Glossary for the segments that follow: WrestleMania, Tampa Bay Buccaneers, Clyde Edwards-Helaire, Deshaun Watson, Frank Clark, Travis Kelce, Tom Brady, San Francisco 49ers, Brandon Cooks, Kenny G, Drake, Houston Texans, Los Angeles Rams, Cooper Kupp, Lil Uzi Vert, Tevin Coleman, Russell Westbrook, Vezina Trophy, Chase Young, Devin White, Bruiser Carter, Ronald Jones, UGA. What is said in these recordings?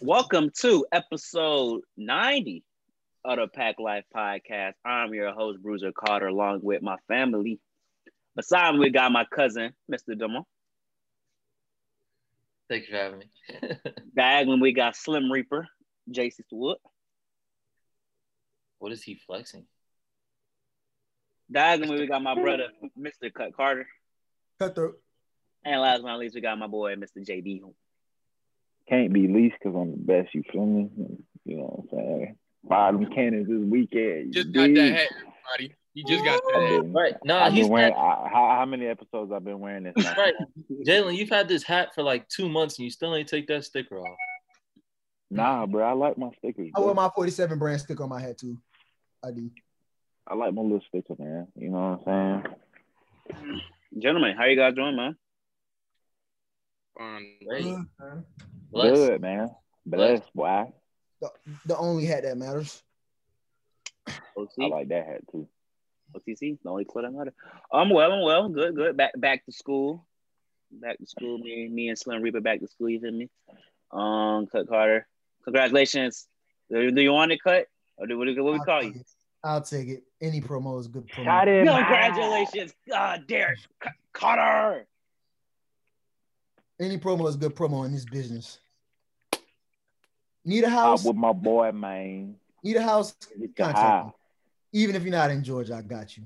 Welcome to episode 90 of the Pack Life Podcast. I'm your host, Bruiser Carter, along with my family. Beside me, we got my cousin, Mr. Demo. Thank you for having me. Diagonally, we got Slim Reaper, JC Wood. What is he flexing? Diagonally, we got my brother, Mr. Cut Carter. Cutthroat. And last but not least, we got my boy, Mr. JB. Can't be least because I'm the best, you feel me? You know what I'm saying? Bottom cannons this weekend. You just got that hat, everybody. You just got that hat. Right. Nah, he's wearing, how many episodes I've been wearing this hat? Right. Jalen, you've had this hat for like 2 months and you still ain't take that sticker off. Nah, bro. I like my stickers. Bro. I wear my 47 brand sticker on my hat, too. I do. I like my little sticker, man. You know what I'm saying? Gentlemen, how you guys doing, man? Good, man. Blessed, why? The only hat that matters. OC? I like that hat too. OTC, the only clue I matter. I'm well. Good. Back to school. Me and Slim Reaper back to school. You feel me? Cut Carter. Congratulations. Do you want it, Cut? Or what we call you? It. I'll take it. Any promo is good promo. Got it. Congratulations, Derek Carter. Any promo is good promo in this business. Need a house? With my boy, man. Need a house? Contact me. Even if you're not in Georgia, I got you.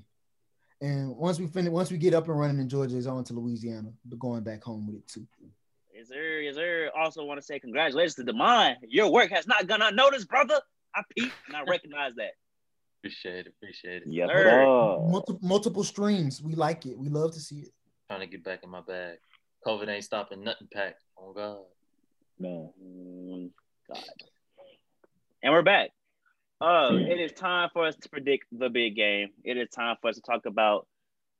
And once we get up and running in Georgia, it's on to Louisiana. But going back home with it too. Yes, sir. Also want to say congratulations to Damon. Your work has not gone unnoticed, brother. I peeped and I recognize that. Appreciate it. Yes, sir. Multiple streams. We like it. We love to see it. Trying to get back in my bag. COVID ain't stopping nothing, Pack. Oh, God. No. God. And we're back. It is time for us to predict the big game. It is time for us to talk about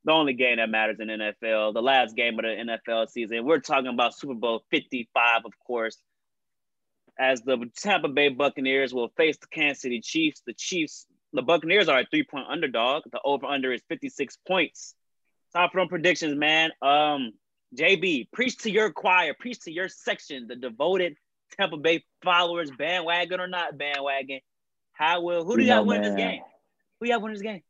the only game that matters in NFL, the last game of the NFL season. We're talking about Super Bowl 55, of course, as the Tampa Bay Buccaneers will face the Kansas City Chiefs. The Buccaneers are a 3-point underdog. The over-under is 56 points. Time for them predictions, man. JB, preach to your choir, preach to your section, the devoted Tampa Bay followers, bandwagon or not bandwagon. Who do y'all win this game? Who y'all win this game?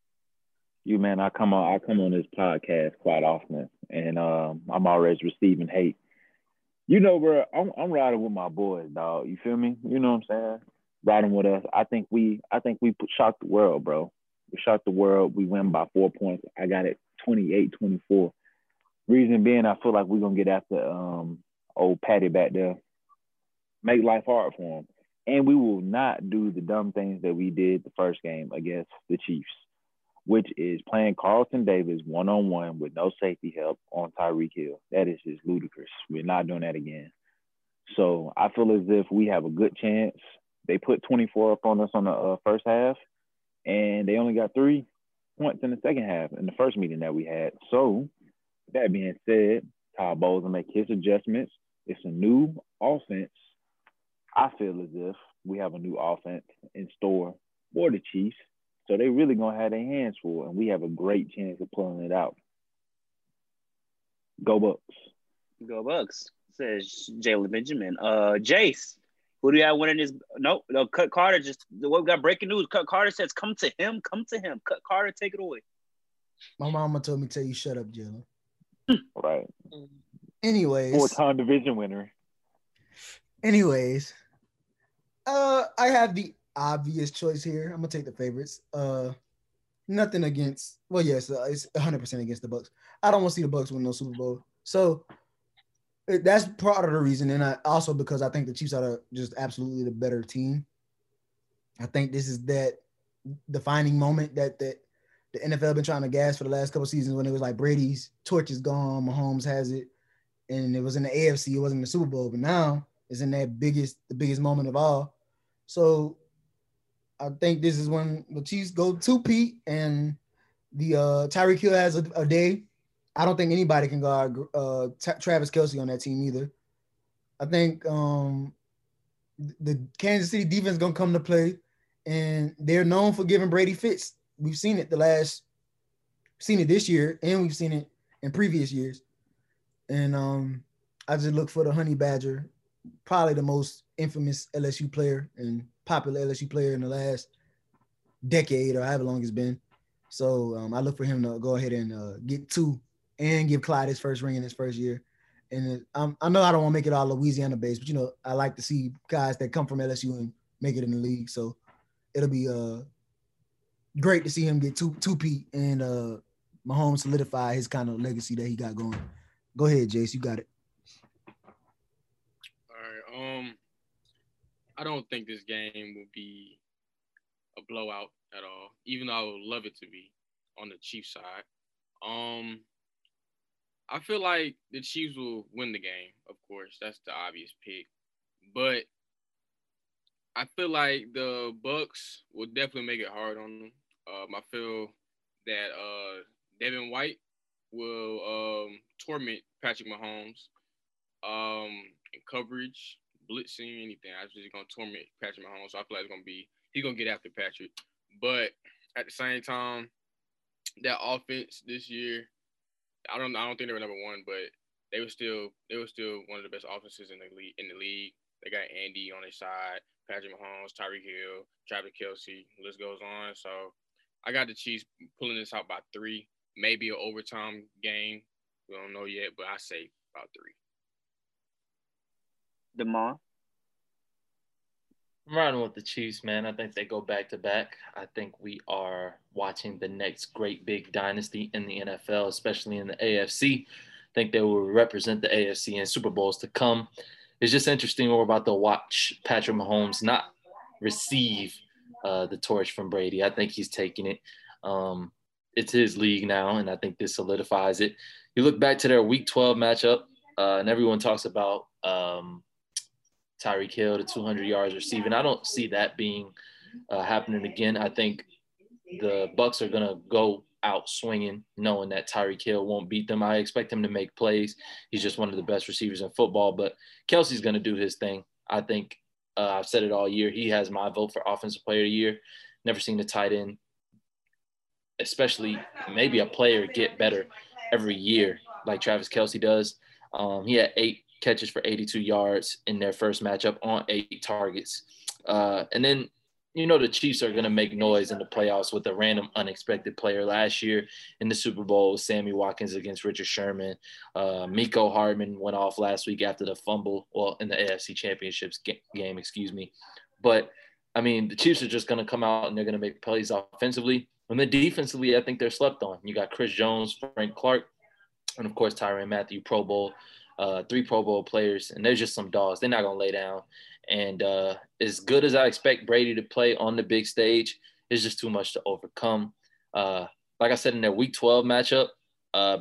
You, man, I come on this podcast quite often, and I'm always receiving hate. You know, bro, I'm riding with my boys, dog. You feel me? You know what I'm saying? Riding with us. I think we shocked the world, bro. We shocked the world. We win by 4 points. I got it 28-24. Reason being, I feel like we're going to get after old Patty back there, make life hard for him. And we will not do the dumb things that we did the first game against the Chiefs, which is playing Carlton Davis one-on-one with no safety help on Tyreek Hill. That is just ludicrous. We're not doing that again. So I feel as if we have a good chance. They put 24 up on us on the first half, and they only got 3 points in the second half in the first meeting that we had. So that being said, Ty Bowles will make his adjustments. It's a new offense. I feel as if we have a new offense in store for the Chiefs. So they really going to have their hands full, and we have a great chance of pulling it out. Go Bucks. Go Bucks, says Jalen Benjamin. Jace, who do y'all win in this? No, Cut Carter. We got breaking news. Cut Carter says, come to him. Cut Carter, take it away. My mama told me to tell you, shut up, Jalen. Right. Anyways. Four-time division winner. Anyways. I have the obvious choice here. I'm going to take the favorites. Nothing against – well, yes, it's 100% against the Bucks. I don't want to see the Bucks win no Super Bowl. So, that's part of the reason. And also because I think the Chiefs are just absolutely the better team. I think this is that defining moment that the NFL been trying to gas for the last couple of seasons when it was like Brady's torch is gone, Mahomes has it, and it was in the AFC, it wasn't in the Super Bowl, but now it's in that the biggest moment of all. So I think this is when the Chiefs go two-peat and the Tyreek Hill has a day. I don't think anybody can guard Travis Kelce on that team either. I think the Kansas City defense going to come to play, and they're known for giving Brady fits. We've seen it this year, and we've seen it in previous years. And I just look for the honey badger probably the most infamous LSU player and popular LSU player in the last decade or however long it's been. So I look for him to go ahead and get two and give Clyde his first ring in his first year. And I know I don't want to make it all Louisiana-based, but, you know, I like to see guys that come from LSU and make it in the league. So it'll be great to see him get two-peat and Mahomes solidify his kind of legacy that he got going. Go ahead, Jace. You got it. All right. I don't think this game will be a blowout at all, even though I would love it to be on the Chiefs side. I feel like the Chiefs will win the game, of course. That's the obvious pick. But I feel like the Bucks will definitely make it hard on them. I feel that Devin White will torment Patrick Mahomes in coverage, blitzing, anything. I just going to torment Patrick Mahomes. So I feel like it's going to be – he's going to get after Patrick. But at the same time, that offense this year – I don't think they were number one, but they were still one of the best offenses in the league. They got Andy on their side, Patrick Mahomes, Tyreek Hill, Travis Kelce. List goes on. So I got the Chiefs pulling this out by 3, maybe an overtime game. We don't know yet, but I say about 3. DeMar? I'm riding with the Chiefs, man. I think they go back-to-back. I think we are watching the next great big dynasty in the NFL, especially in the AFC. I think they will represent the AFC in Super Bowls to come. It's just interesting. We're about to watch Patrick Mahomes not receive the torch from Brady. I think he's taking it. It's his league now, and I think this solidifies it. You look back to their Week 12 matchup, and everyone talks about Tyreek Hill to 200 yards receiving. I don't see that being happening again. I think the Bucks are going to go out swinging, knowing that Tyreek Hill won't beat them. I expect him to make plays. He's just one of the best receivers in football, but Kelce's going to do his thing. I think I've said it all year. He has my vote for Offensive Player of the Year. Never seen the tight end, especially maybe a player, get better every year like Travis Kelce does. He had 8 catches for 82 yards in their first matchup on 8 targets. And then, you know, the Chiefs are going to make noise in the playoffs with a random unexpected player. Last year in the Super Bowl, Sammy Watkins against Richard Sherman. Mecole Hardman went off last week after the fumble, well, in the AFC Championships game, But, I mean, the Chiefs are just going to come out and they're going to make plays offensively. And then defensively, I think they're slept on. You got Chris Jones, Frank Clark, and, of course, Tyrann Mathieu, Pro Bowl. 3 Pro Bowl players, and they're just some dogs. They're not going to lay down. And as good as I expect Brady to play on the big stage, it's just too much to overcome. Like I said, in their Week 12 matchup,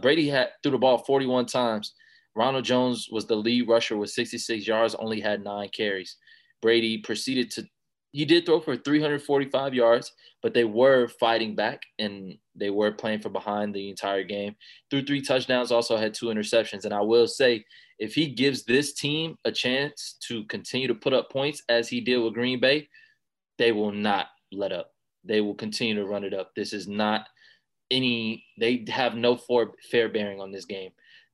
Brady threw the ball 41 times. Ronald Jones was the lead rusher with 66 yards, only had 9 carries. Brady proceeded to – he did throw for 345 yards, but they were fighting back, and they were playing from behind the entire game. Threw 3 touchdowns, also had 2 interceptions. And I will say, if he gives this team a chance to continue to put up points as he did with Green Bay, they will not let up. They will continue to run it up. This is not any – they have no fair bearing on this game.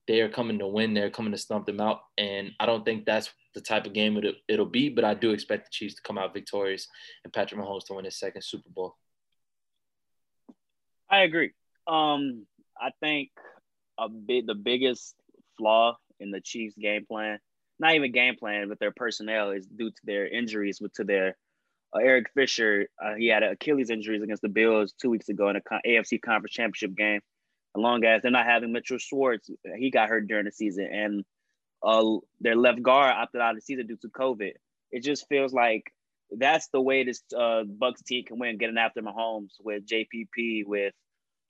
They are coming to win. They're coming to stomp them out. And I don't think that's the type of game it'll be, but I do expect the Chiefs to come out victorious and Patrick Mahomes to win his second Super Bowl. I agree. I think the biggest flaw in the Chiefs' game plan, not even game plan, but their personnel, is due to their injuries. Eric Fisher, he had Achilles injuries against the Bills 2 weeks ago in the AFC Conference Championship game. As long as they're not having Mitchell Schwartz, he got hurt during the season, and their left guard opted out of the season due to COVID. It just feels like that's the way this Bucks team can win, getting after Mahomes with JPP, with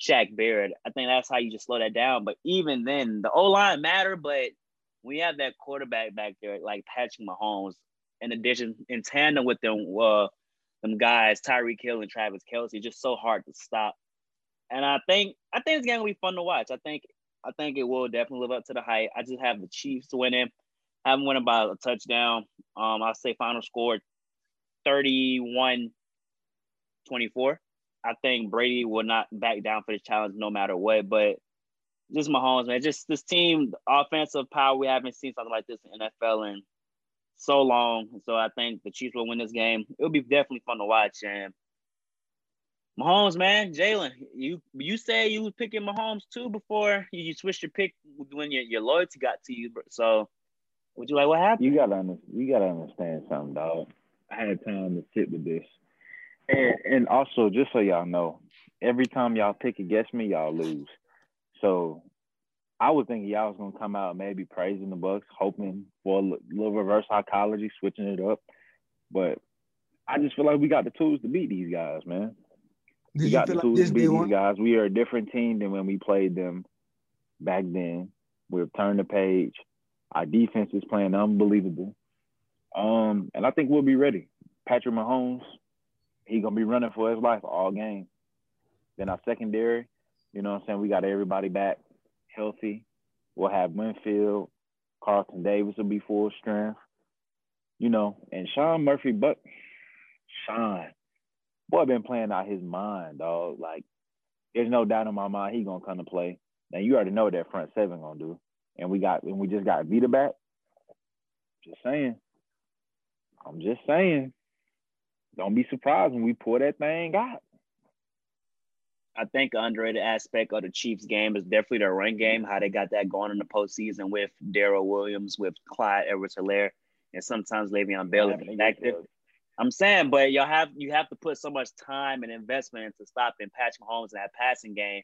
Shaq Barrett. I think that's how you just slow that down. But even then, the O-line matter, but we have that quarterback back there like Patrick Mahomes. In addition, in tandem with them guys, Tyreek Hill and Travis Kelce, just so hard to stop. And I think it's going to be fun to watch. I think it will definitely live up to the hype. I just have the Chiefs winning. I haven't won by a touchdown. I'll say final score 31-24. I think Brady will not back down for this challenge no matter what. But just Mahomes, man, just this team, the offensive power, we haven't seen something like this in the NFL. And so long. So I think the Chiefs will win this game. It'll be definitely fun to watch. And Mahomes, man, Jalen, you said you was picking Mahomes too before you switched your pick when your loyalty got to you. So would you like what happened? You gotta understand something, dog. I had time to sit with this. And also, just so y'all know, every time y'all pick against me, y'all lose. So I was thinking y'all was gonna come out maybe praising the Bucks, hoping for a little reverse psychology, switching it up. But I just feel like we got the tools to beat these guys, man. We got the tools to beat these guys. We are a different team than when we played them back then. We've turned the page. Our defense is playing unbelievable. And I think we'll be ready. Patrick Mahomes, he's going to be running for his life all game. Then our secondary, you know what I'm saying, we got everybody back healthy. We'll have Winfield. Carlton Davis will be full strength. You know, and Sean Murphy, but Sean, boy, been playing out his mind, dog. Like, there's no doubt in my mind he's going to come to play. Now, you already know what that front seven going to do. And we just got Vita back. Just saying. I'm just saying. Don't be surprised when we pull that thing out. I think an underrated aspect of the Chiefs game is definitely their run game, how they got that going in the postseason with Darrell Williams, with Clyde Edwards-Helaire, and sometimes Le'Veon Bell is inactive. I'm saying, but you have to put so much time and investment into stopping Patrick Mahomes in that passing game.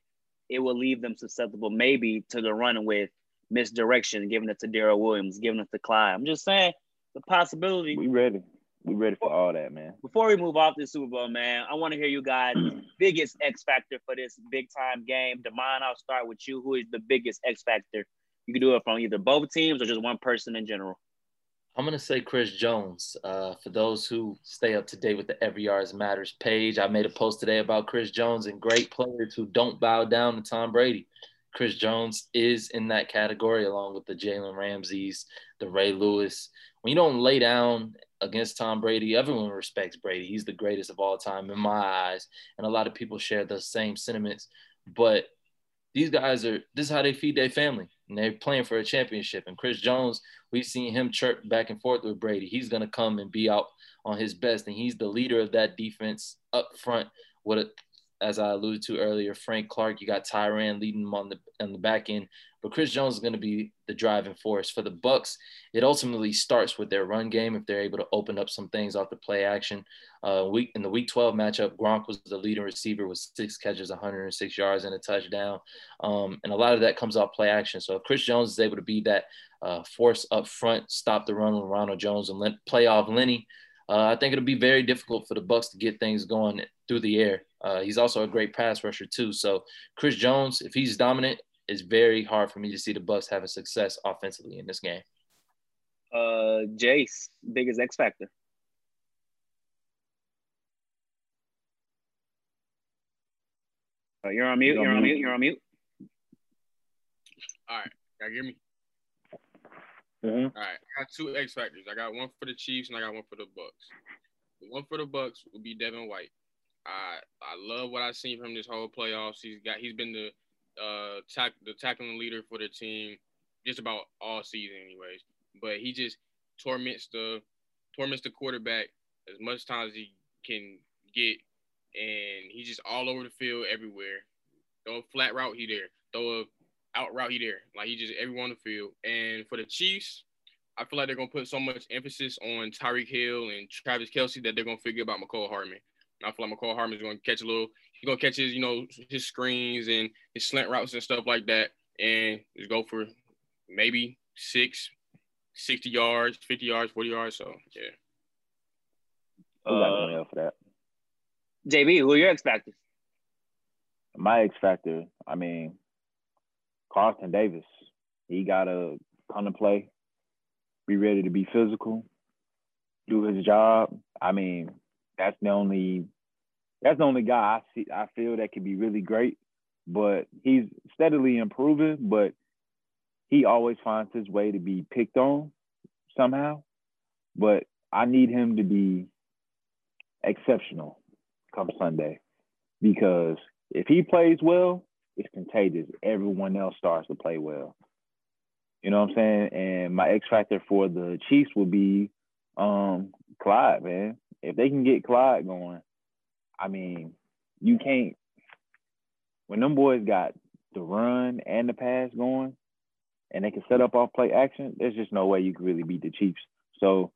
It will leave them susceptible maybe to the run with misdirection, giving it to Darrell Williams, giving it to Clyde. I'm just saying, the possibility. We ready. We ready for all that, man. Before we move off this Super Bowl, man, I want to hear you guys' biggest X factor for this big-time game. Damon, I'll start with you. Who is the biggest X factor? You can do it from either both teams or just one person in general. I'm going to say Chris Jones. For those who stay up to date with the Every Yards Matters page, I made a post today about Chris Jones and great players who don't bow down to Tom Brady. Chris Jones is in that category along with the Jalen Ramseys, the Ray Lewis. When you don't lay down against Tom Brady, everyone respects Brady. He's the greatest of all time in my eyes. And a lot of people share the same sentiments. But these guys this is how they feed their family. And they're playing for a championship. And Chris Jones, we've seen him chirp back and forth with Brady. He's going to come and be out on his best. And he's the leader of that defense up front with a as I alluded to earlier, Frank Clark, you got Tyrann leading him on the back end. But Chris Jones is going to be the driving force. For the Bucks, it ultimately starts with their run game if they're able to open up some things off the play action. In the Week 12 matchup, Gronk was the leading receiver with 6 catches, 106 yards, and a touchdown. And a lot of that comes off play action. So if Chris Jones is able to be that force up front, stop the run with Ronald Jones and play off Lenny, I think it'll be very difficult for the Bucks to get things going through the air. He's also a great pass rusher too. So Chris Jones, if he's dominant, it's very hard for me to see the Bucks having success offensively in this game. Jace, biggest X factor. You're on mute. All right, y'all hear me? Mm-hmm. All right, I got 2 X factors. I got one for the Chiefs and I got one for the Bucks. The one for the Bucks will be Devin White. I love what I've seen from this whole playoffs. He's been the tackling leader for the team just about all season, anyways. But he just torments the quarterback as much time as he can get, and he's just all over the field everywhere. Throw a flat route, he there. Throw a out route, he there. Like, he just everywhere on the field. And for the Chiefs, I feel like they're going to put so much emphasis on Tyreek Hill and Travis Kelce that they're going to forget about Mecole Hardman. And I feel like Mecole Hardman is going to catch he's going to catch his, his screens and his slant routes and stuff like that, and just go for maybe 60 yards, 50 yards, 40 yards. So, yeah. Who's for that? JB, who are your X factors? My X factor, Carlton Davis, he got to come to play, be ready to be physical, do his job. That's the only guy I feel that could be really great, but he's steadily improving, but he always finds his way to be picked on somehow. But I need him to be exceptional come Sunday, because if he plays well, it's contagious. Everyone else starts to play well. You know what I'm saying? And my X factor for the Chiefs will be Clyde, man. If they can get Clyde going, I mean, you can't. When them boys got the run and the pass going, and they can set up off play action, there's just no way you can really beat the Chiefs. So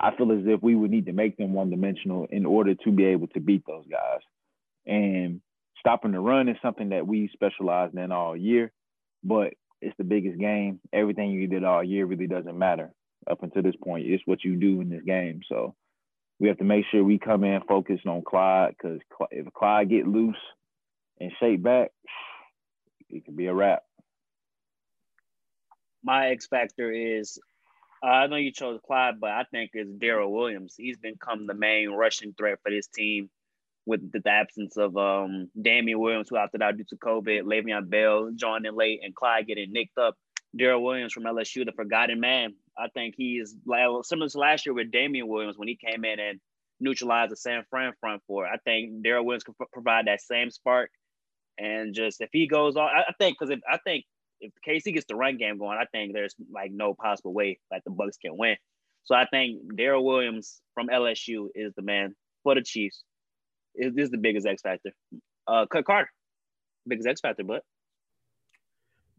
I feel as if we would need to make them one-dimensional in order to be able to beat those guys. And stopping the run is something that we specialized in all year, but it's the biggest game. Everything you did all year really doesn't matter up until this point. It's what you do in this game. So we have to make sure we come in focused on Clyde, because if Clyde get loose and shake back, it could be a wrap. My X factor is, I know you chose Clyde, but I think it's Darrell Williams. He's become the main rushing threat for this team with the absence of Damian Williams, who opted out due to COVID, Le'Veon Bell joining late, and Clyde getting nicked up. Darrell Williams from LSU, the forgotten man. I think he is similar to last year with Damian Williams when he came in and neutralized the San Fran front four. I think Darrell Williams can provide that same spark. And just if he goes on, I think if KC gets the run game going, I think there's like no possible way that the Bucs can win. So I think Darrell Williams from LSU is the man for the Chiefs. This is the biggest X factor. Carter, biggest X factor, but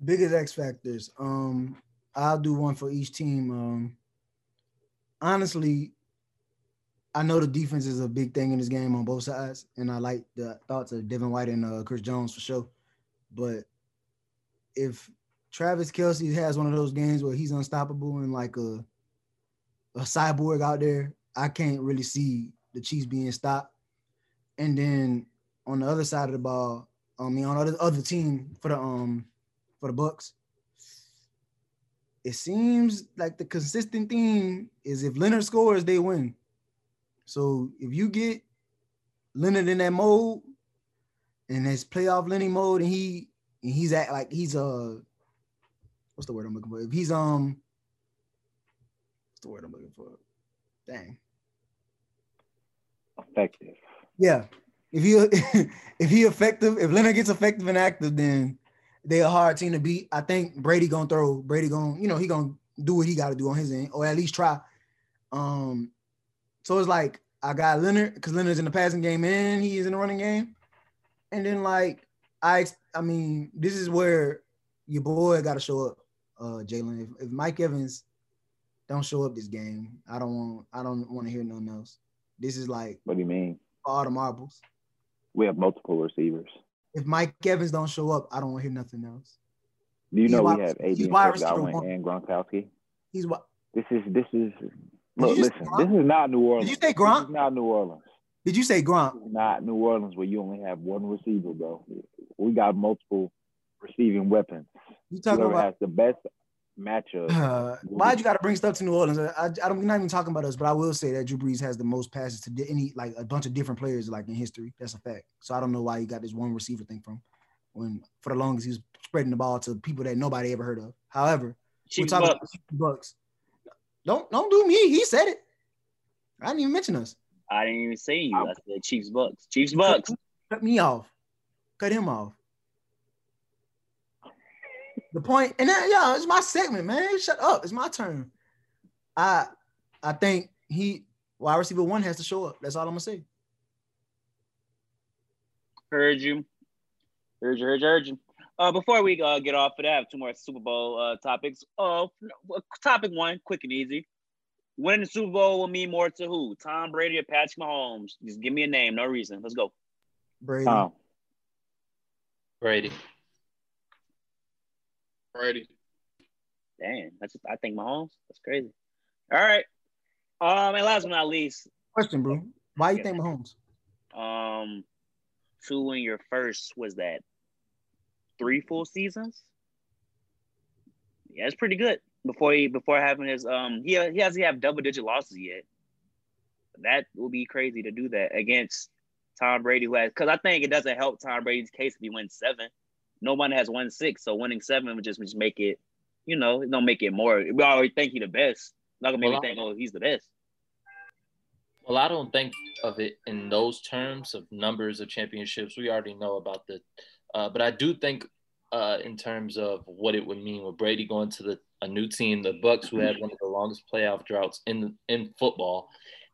biggest X factors. I'll do one for each team. Honestly, I know the defense is a big thing in this game on both sides, and I like the thoughts of Devin White and Chris Jones for sure. But if Travis Kelce has one of those games where he's unstoppable and like a cyborg out there, I can't really see the Chiefs being stopped. And then on the other side of the ball, I mean, on the other team for the Bucks, it seems like the consistent theme is if Leonard scores, they win. So if you get Leonard in that mode, and his playoff Lenny mode, and he's at like effective. Yeah, if he effective, if Leonard gets effective and active, then they're a hard team to beat. I think Brady gonna do what he got to do on his end, or at least try. So it's like I got Leonard because Leonard's in the passing game and he is in the running game, and then like I mean this is where your boy got to show up, Jalen. If Mike Evans don't show up this game, I don't want to hear nothing else. This is like, what do you mean? All the marbles. We have multiple receivers. If Mike Evans don't show up, I don't want to hear nothing else. Do you know we have AJ Godwin and Gronkowski? This is not New Orleans. Did you say Gronk? This is not New Orleans. Did you say Gronk? This is not New Orleans where you only have one receiver, bro. We got multiple receiving weapons. You talking Whoever about has the best matchup? Why'd you got to bring stuff to New Orleans? I'm not even talking about us, but I will say that Drew Brees has the most passes to any, like, a bunch of different players, like, in history. That's a fact. So I don't know why you got this one receiver thing from when for the longest he was spreading the ball to people that nobody ever heard of. However, Chiefs we're talking about Bucs. Don't do me. He said it. I didn't even mention us. I didn't even say you. I said Chiefs Bucs. Chiefs Bucs. Cut me off. Cut him off. The point, and then, yeah, it's my segment, man. Shut up. It's my turn. I think wide receiver one has to show up. That's all I'm going to say. Heard you. Before we get off of that, I have two more Super Bowl topics. Topic one, quick and easy. Winning the Super Bowl will mean more to who? Tom Brady or Patrick Mahomes? Just give me a name, no reason. Let's go. Brady. Damn, I think Mahomes. That's crazy. All right. And last but not least. Question, bro. Why you think Mahomes? 2 in your first was that 3 full seasons? Yeah, it's pretty good. Before having his he hasn't had double-digit losses yet. That will be crazy to do that against Tom Brady, because I think it doesn't help Tom Brady's case if he wins 7. Nobody has won 6, so winning 7 would just make it, it don't make it more. We already think he's the best. Not gonna make me think, he's the best. Well, I don't think of it in those terms of numbers of championships. We already know about that. But I do think in terms of what it would mean with Brady going to the a new team, the Bucs, who had one of the longest playoff droughts in football,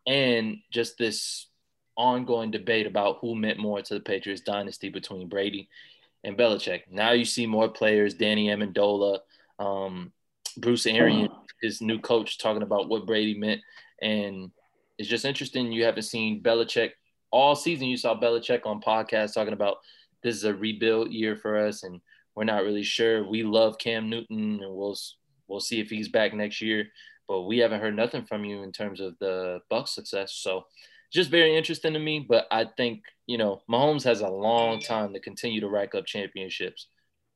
and just this ongoing debate about who meant more to the Patriots dynasty between Brady and Belichick. Now you see more players, Danny Amendola, Bruce Arians, his new coach, talking about what Brady meant. And it's just interesting. You haven't seen Belichick all season. You saw Belichick on podcasts talking about this is a rebuild year for us, and we're not really sure. We love Cam Newton, and we'll see if he's back next year. But we haven't heard nothing from you in terms of the Bucs' success. So just very interesting to me. But I think, you know, Mahomes has a long time to continue to rack up championships.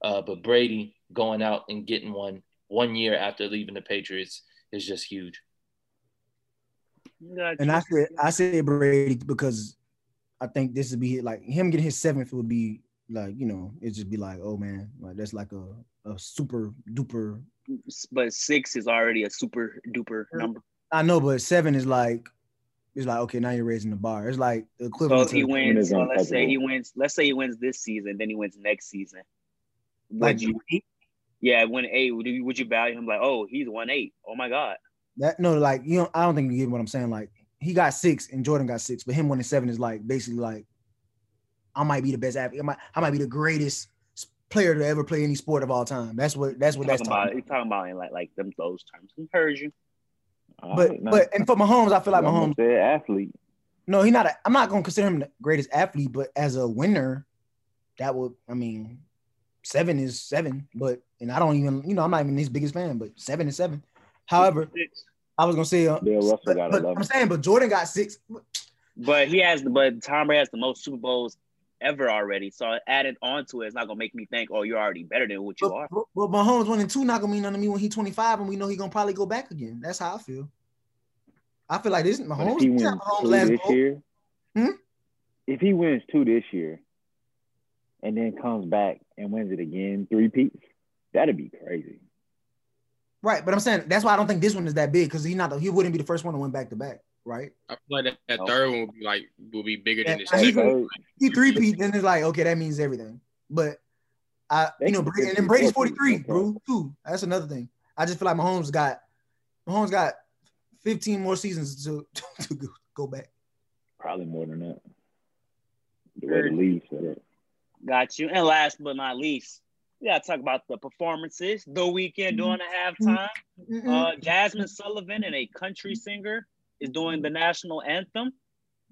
But Brady going out and getting one year after leaving the Patriots is just huge. And I say Brady because I think this would be like him getting his seventh would be like, you know, it'd just be like, oh man, like that's like a super duper. But 6 is already a super duper number. I know, but 7 is like, it's like, okay, now you're raising the bar. It's like the equivalent. So if he wins, so let's say he wins this season, then he wins next season. Would you value him like, oh, he's 1-8. Oh my God. I don't think you get what I'm saying. Like he got 6 and Jordan got 6, but him winning 7 is like basically like I might be the best athlete. I might be the greatest player to ever play any sport of all time. That's what that's talking about. He's talking about in like them those terms. Encourage you. But for Mahomes, I feel like Mahomes is an athlete. No, he's not. I'm not gonna consider him the greatest athlete, but as a winner, 7 is 7. But I'm not even his biggest fan. But 7 is 7. However, 6. I was gonna say, but Jordan got 6. But Tom Brady has the most Super Bowls ever already. So added onto it, it's not gonna make me think, oh, you're already better than what you are. But Mahomes 1-2 not gonna mean nothing to me when he's 25 and we know he's gonna probably go back again. That's how I feel. I feel like this Mahomes. He wins last this year. If he wins 2 this year, and then comes back and wins it again, 3 peats, that'd be crazy. Right, but I'm saying that's why I don't think this one is that big because he wouldn't be the first one to win back to back. Right, I feel like that third one will be bigger than the second one. He 3-peat, then it's like okay, that means everything. But Brady's 43, bro. Too. That's another thing. I just feel like Mahomes got 15 more seasons to go back. Probably more than that. The way the league set up. Got you. And last but not least, we gotta talk about the performances. The Weeknd doing a halftime. Jasmine Sullivan and a country singer is doing the national anthem,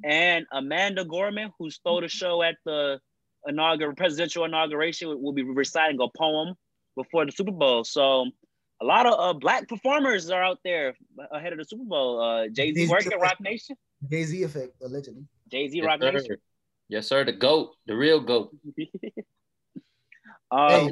and Amanda Gorman, who stole the show at the presidential inauguration, will be reciting a poem before the Super Bowl. So a lot of black performers are out there ahead of the Super Bowl. Jay-Z working at Rock Nation. Jay-Z effect, allegedly. Jay-Z Rock Nation. Yes, sir. The GOAT. The real GOAT. I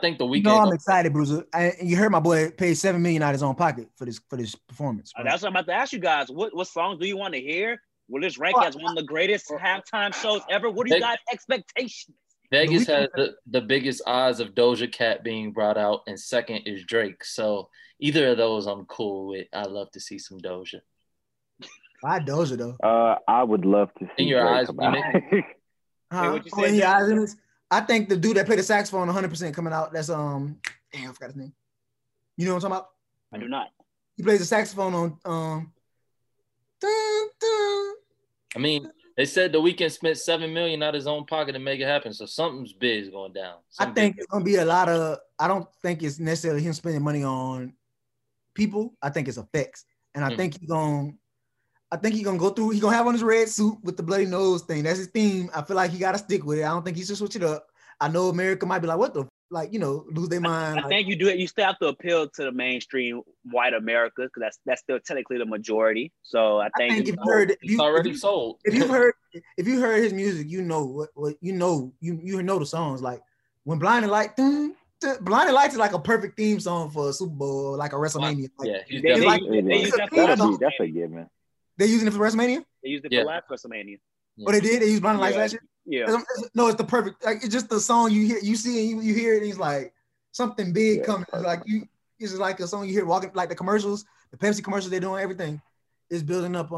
think the Weeknd. No, I'm excited, Bruiser. You heard my boy paid $7 million out of his own pocket for this performance. That's what I'm about to ask you guys. What songs do you want to hear? Will this rank as one of the greatest halftime shows ever? What do you guys' expectations? Vegas has the biggest odds of Doja Cat being brought out, and second is Drake. So either of those, I'm cool with. I'd love to see some Doja. Why Doja though? I would love to see. In your Drake eyes, I think the dude that played the saxophone 100% coming out. That's damn, I forgot his name. You know what I'm talking about? I do not. He plays the saxophone on I mean, they said the Weeknd spent $7 million out of his own pocket to make it happen, so something's big going down. It's gonna be a lot of. I don't think it's necessarily him spending money on people. I think it's effects, and I think he's gonna. I think he's going to go through. He's going to have on his red suit with the bloody nose thing. That's his theme. I feel like he got to stick with it. I don't think he should switch it up. I know America might be like, what the? Lose their mind. I think you do it. You still have to appeal to the mainstream white America because that's still technically the majority. So I think if you've heard, it's already sold. If you heard his music, you know what you know the songs. Like when Blinding Lights, Blinding Lights is like a perfect theme song for a Super Bowl, like a WrestleMania. That's a given. They're using it for WrestleMania? They used it for last WrestleMania. Yeah. Oh, they did? They used Blinding Lights last year? Yeah. No, it's the perfect. Like, it's just the song you hear, you see, and you hear it, and it's like something big coming. Like it's just like a song you hear walking, like the commercials, the Pepsi commercials, they're doing everything. It's building up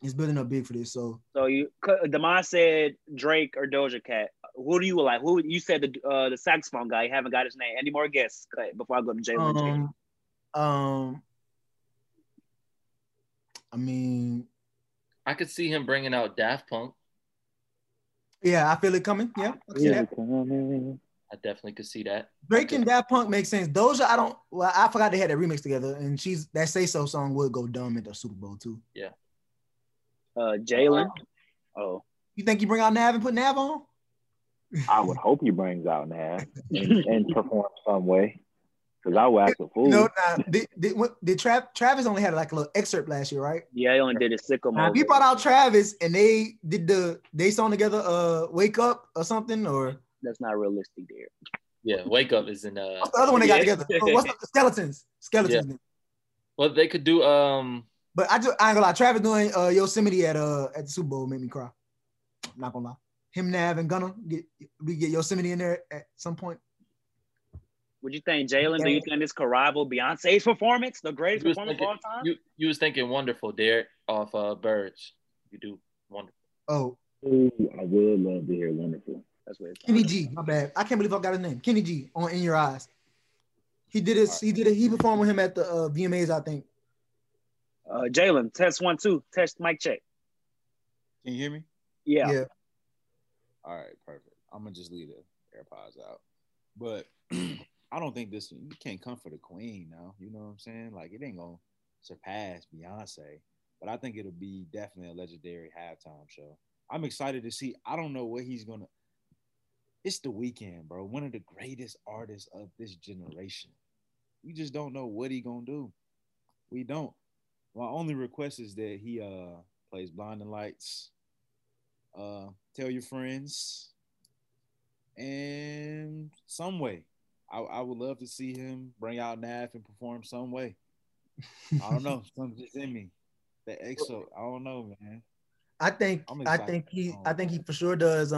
He's building up big for this. So you, Damon said Drake or Doja Cat. Who do you like? Who you said the saxophone guy? You haven't got his name. Any more guests? Before I go to Jay. I mean, I could see him bringing out Daft Punk. Yeah, I feel it coming. Yeah, I definitely could see that. Drake and Daft Punk make sense. Doja, I don't. Well, I forgot they had that remix together, and she's that "Say So" song would go dumb at the Super Bowl too. Yeah. Jalen. Oh. You think you bring out Nav and put Nav on? I would hope he brings out Nav and performs some way, because I would act a fool. No, nah, Travis only had like a little excerpt last year, right? Yeah, he only did a sickle mode. He brought out Travis, and they did they song together, "Wake Up" or something, or that's not realistic there. Yeah, "Wake Up" is in. What's the other one they got together? Oh, what's the Skeletons? Yeah. Well, they could do But I ain't gonna lie, Travis doing Yosemite at the Super Bowl made me cry. I'm not gonna lie. Him, Nav, and Gunna, we get Yosemite in there at some point. What do you think, Jalen? Do you think this could rival Beyonce's performance? The greatest performance of all time? You was thinking Wonderful, Derek, off Birds. You do Wonderful. Oh. Ooh, I would love to hear Wonderful. That's what it's Kenny G, my bad. I can't believe I got his name. Kenny G on In Your Eyes. He performed with him at the VMAs, I think. Jalen, test 1, 2, test mic check. Can you hear me? Yeah. All right, perfect. I'm gonna just leave the AirPods out, but I don't think you can't come for the queen now. You know what I'm saying? Like it ain't gonna surpass Beyonce, but I think it'll be definitely a legendary halftime show. I'm excited to see. I don't know what he's gonna. It's The Weeknd, bro. One of the greatest artists of this generation. You just don't know what he gonna do. We don't. My only request is that he plays Blinding Lights, Tell Your Friends, and some way. I would love to see him bring out Nav and perform some way. I don't know. Something's in me. The EXO. I don't know, man. I think he for sure does.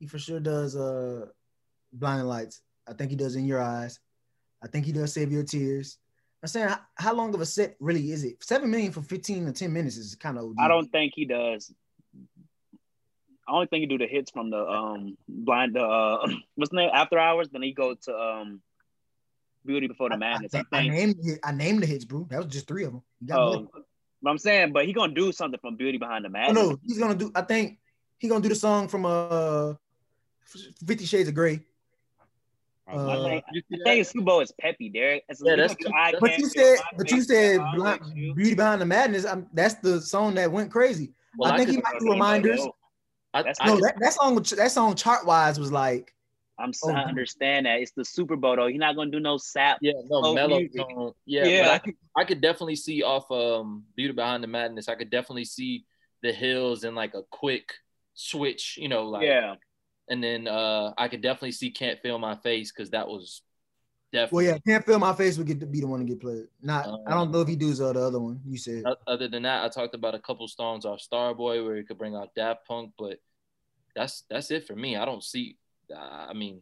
He for sure does. Blinding Lights. I think he does In Your Eyes. I think he does Save Your Tears. I'm saying, how long of a set really is it? 7 million for 15 to 10 minutes is kind of... I don't think he does. I only think he do the hits from the what's the name? After Hours. Then he go to Beauty Before the Madness. I named the hits, bro. That was just 3 of them. But I'm saying, but he gonna do something from Beauty Behind the Madness. Oh, no, he's gonna do. I think he gonna do the song from 50 Shades of Grey. I think Super Bowl is peppy, Derek. But you said Beauty Behind the Madness. That's the song that went crazy. Well, I think he might do Reminders. That song chart-wise was like. I understand that. It's the Super Bowl, though. He's not going to do no sap. Yeah, no mellow tone. Yeah. I could definitely see off Beauty Behind the Madness. I could definitely see the Hills and like a quick switch, you know, like. Yeah. And then I could definitely see Can't Feel My Face because that was definitely. Well, yeah, Can't Feel My Face would be the one to get played. I don't know if he does the other one you said. Other than that, I talked about a couple songs off Starboy where he could bring out Daft Punk, but that's it for me. I don't see. I mean,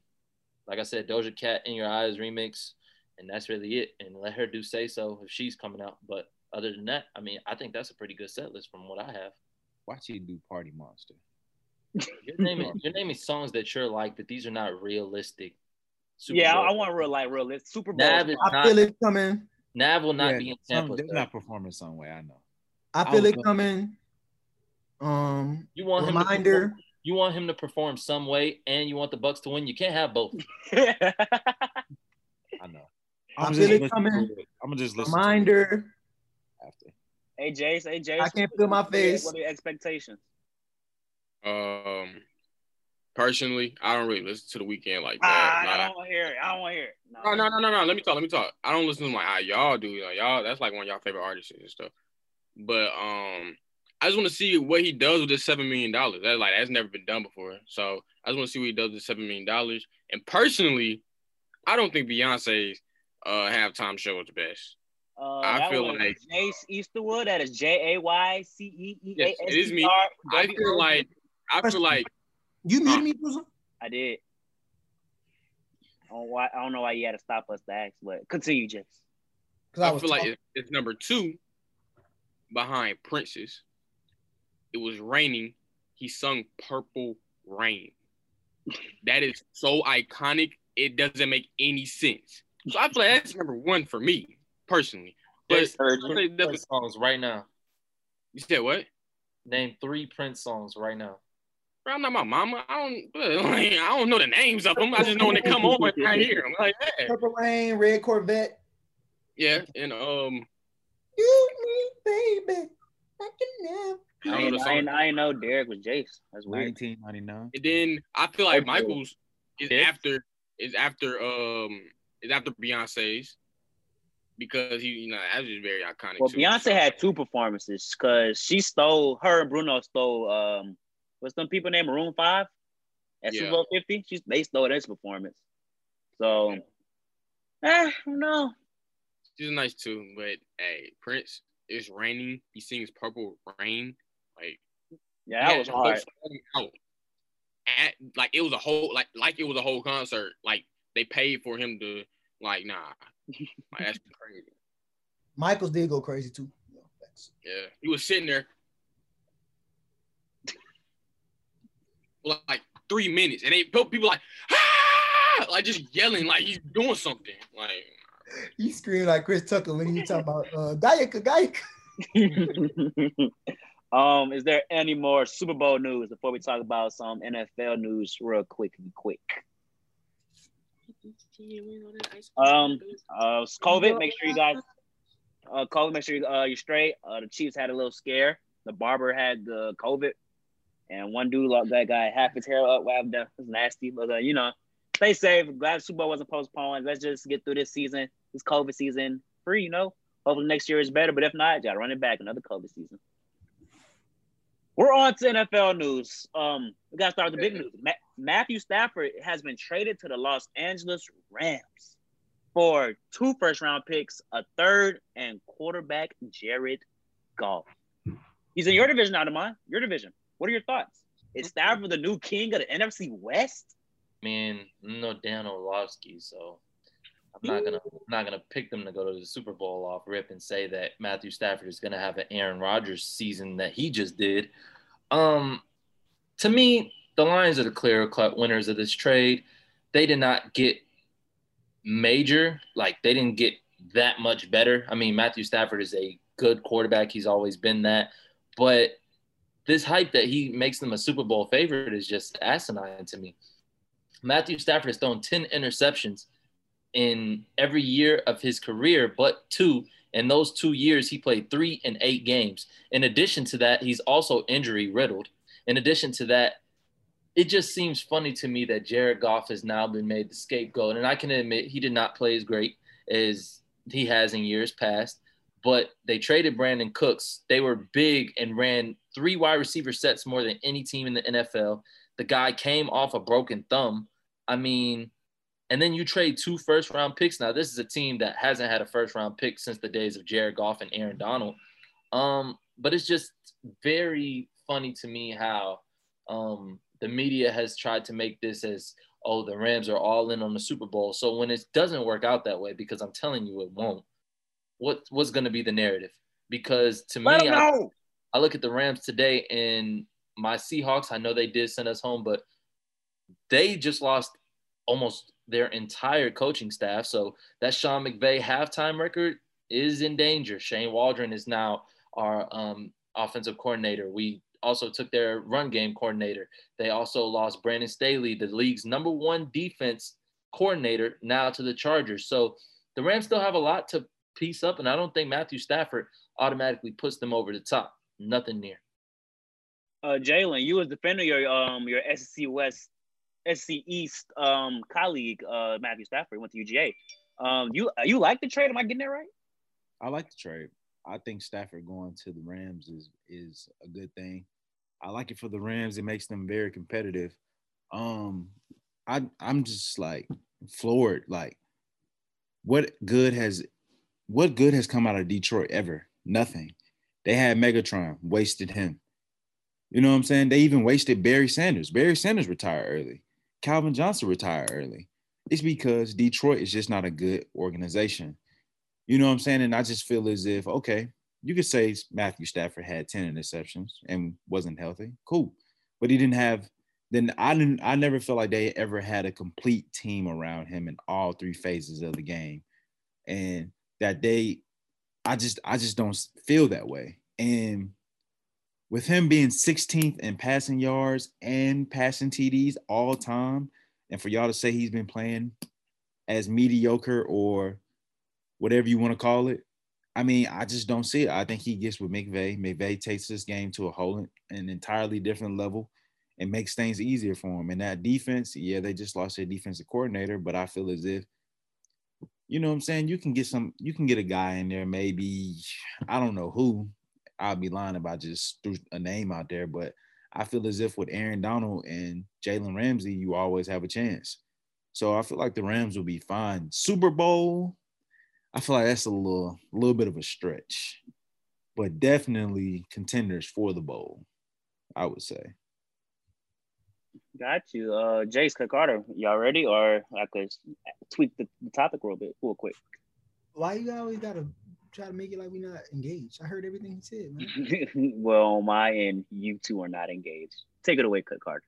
like I said, Doja Cat In Your Eyes remix, and that's really it. And let her do Say So if she's coming out. But other than that, I mean, I think that's a pretty good set list from what I have. Watch you do Party Monster. You're naming songs that you're like, but these are not realistic. Super Bowl. I want realistic. Super Bowl. I feel it coming. Nav will not be in Tampa. They're not performing some way. I know. I feel it coming. You want Reminder. You want him to perform some way, and you want the Bucks to win. You can't have both. I know. I feel it coming. I'm gonna just listen. Reminder. After. Hey Jace. I can't feel my face. What are your expectations? Personally, I don't really listen to The Weeknd like that. I don't want to hear it. No. Let me talk. I don't listen to like y'all do. Like, y'all, that's like one of y'all favorite artists and stuff. But I just want to see what he does with this $7 million. That's never been done before. So I just want to see what he does with $7 million. And personally, I don't think Beyonce's halftime show is the best. I feel like Jace Easterwood. That is JAYCEEASTER. It is me. I feel like you muted me, Bruce? I did. I don't know why you had to stop us to ask, but continue, Jace. I feel like it's number 2, behind Princess. It was raining. He sung Purple Rain. That is so iconic. It doesn't make any sense. So I feel like that's number one for me personally. But name three songs right now. You said what? Name three Prince songs right now. Bro, I'm not my mama. I don't know the names of them. I just know when they come over and I hear them. Like, hey. Purple Rain, Red Corvette. Yeah, and You need baby. I can love. I didn't know Derek was Jace. That's weird. 1999. And then I feel like Michael's is after Beyonce's because he, you know, that was just very iconic. Well, too. Beyonce had two performances because she stole her and Bruno stole what's some people named Maroon 5 at Super Bowl 50. They stole this performance. So I don't know. She's nice too, but hey, Prince. It's raining. He sings Purple Rain. Like, yeah, that was hard. It was a whole concert. Like, they paid for him to, like, nah. Like, that's crazy. Michaels did go crazy too. Yeah, he was sitting there for like 3 minutes, and they people like, ah! Like just yelling, like he's doing something, like. He screamed like Chris Tucker when he talking about Gaica. Is there any more Super Bowl news before we talk about some NFL news real quick? COVID, make sure you're straight. The Chiefs had a little scare. The barber had the COVID, and one dude locked that guy half his hair up. Wow, that was nasty, but you know. Stay safe. Glad Super Bowl wasn't postponed. Let's just get through this season, this COVID season, free, you know. Hopefully next year is better, but if not, y'all run it back another COVID season. We're on to NFL news. We got to start with the big news. Matthew Stafford has been traded to the Los Angeles Rams for 2 first-round picks, a third, and quarterback Jared Goff. He's in your division, out of mine. Your division. What are your thoughts? Is Stafford the new king of the NFC West? Man, no Dan Orlovsky, so I'm not gonna pick them to go to the Super Bowl off rip and say that Matthew Stafford is gonna have an Aaron Rodgers season that he just did. To me, the Lions are the clear-cut winners of this trade. They did not get major, like they didn't get that much better. I mean, Matthew Stafford is a good quarterback. He's always been that, but this hype that he makes them a Super Bowl favorite is just asinine to me. Matthew Stafford has thrown 10 interceptions in every year of his career, but 2. In those 2 years, he played 3 and 8 games. In addition to that, he's also injury-riddled. In addition to that, it just seems funny to me that Jared Goff has now been made the scapegoat. And I can admit he did not play as great as he has in years past, but they traded Brandon Cooks. They were big and ran 3 wide receiver sets more than any team in the NFL. The guy came off a broken thumb. I mean, and then you trade 2 first-round picks. Now, this is a team that hasn't had a first-round pick since the days of Jared Goff and Aaron Donald. But it's just very funny to me how the media has tried to make this as, oh, the Rams are all in on the Super Bowl. So when it doesn't work out that way, because I'm telling you it won't, what's going to be the narrative? Because to me, I look at the Rams today and my Seahawks, I know they did send us home, but they just lost almost their entire coaching staff. So that Sean McVay halftime record is in danger. Shane Waldron is now our offensive coordinator. We also took their run game coordinator. They also lost Brandon Staley, the league's number one defense coordinator, now to the Chargers. So the Rams still have a lot to piece up, and I don't think Matthew Stafford automatically puts them over the top. Nothing near. Jalen, you was defending your SEC East colleague Matthew Stafford went to UGA. You like the trade? Am I getting that right? I like the trade. I think Stafford going to the Rams is a good thing. I like it for the Rams. It makes them very competitive. I'm just like floored. Like, what good has come out of Detroit ever? Nothing. They had Megatron, wasted him. You know what I'm saying? They even wasted Barry Sanders. Barry Sanders retired early. Calvin Johnson retired early. It's because Detroit is just not a good organization. You know what I'm saying? And I just feel as if, okay, you could say Matthew Stafford had 10 interceptions and wasn't healthy. Cool. But he didn't have – then I never felt like they ever had a complete team around him in all three phases of the game. And that they – I just don't feel that way. And with him being 16th in passing yards and passing TDs all time, and for y'all to say he's been playing as mediocre or whatever you want to call it, I mean, I just don't see it. I think he gets with McVay. McVay takes this game to a whole an entirely different level and makes things easier for him. And that defense, yeah, they just lost their defensive coordinator, but I feel as if, you know what I'm saying, you can get a guy in there, maybe, I don't know who. I'll be lying if I just threw a name out there, but I feel as if with Aaron Donald and Jalen Ramsey, you always have a chance. So I feel like the Rams will be fine. Super Bowl, I feel like that's a little bit of a stretch, but definitely contenders for the bowl, I would say. Got you. Jace, Click Carter, y'all ready? Or I could tweak the topic real quick. Why you always got to try to make it like we're not engaged? I heard everything he said, man. Well, on my end, you two are not engaged. Take it away, Click Carter.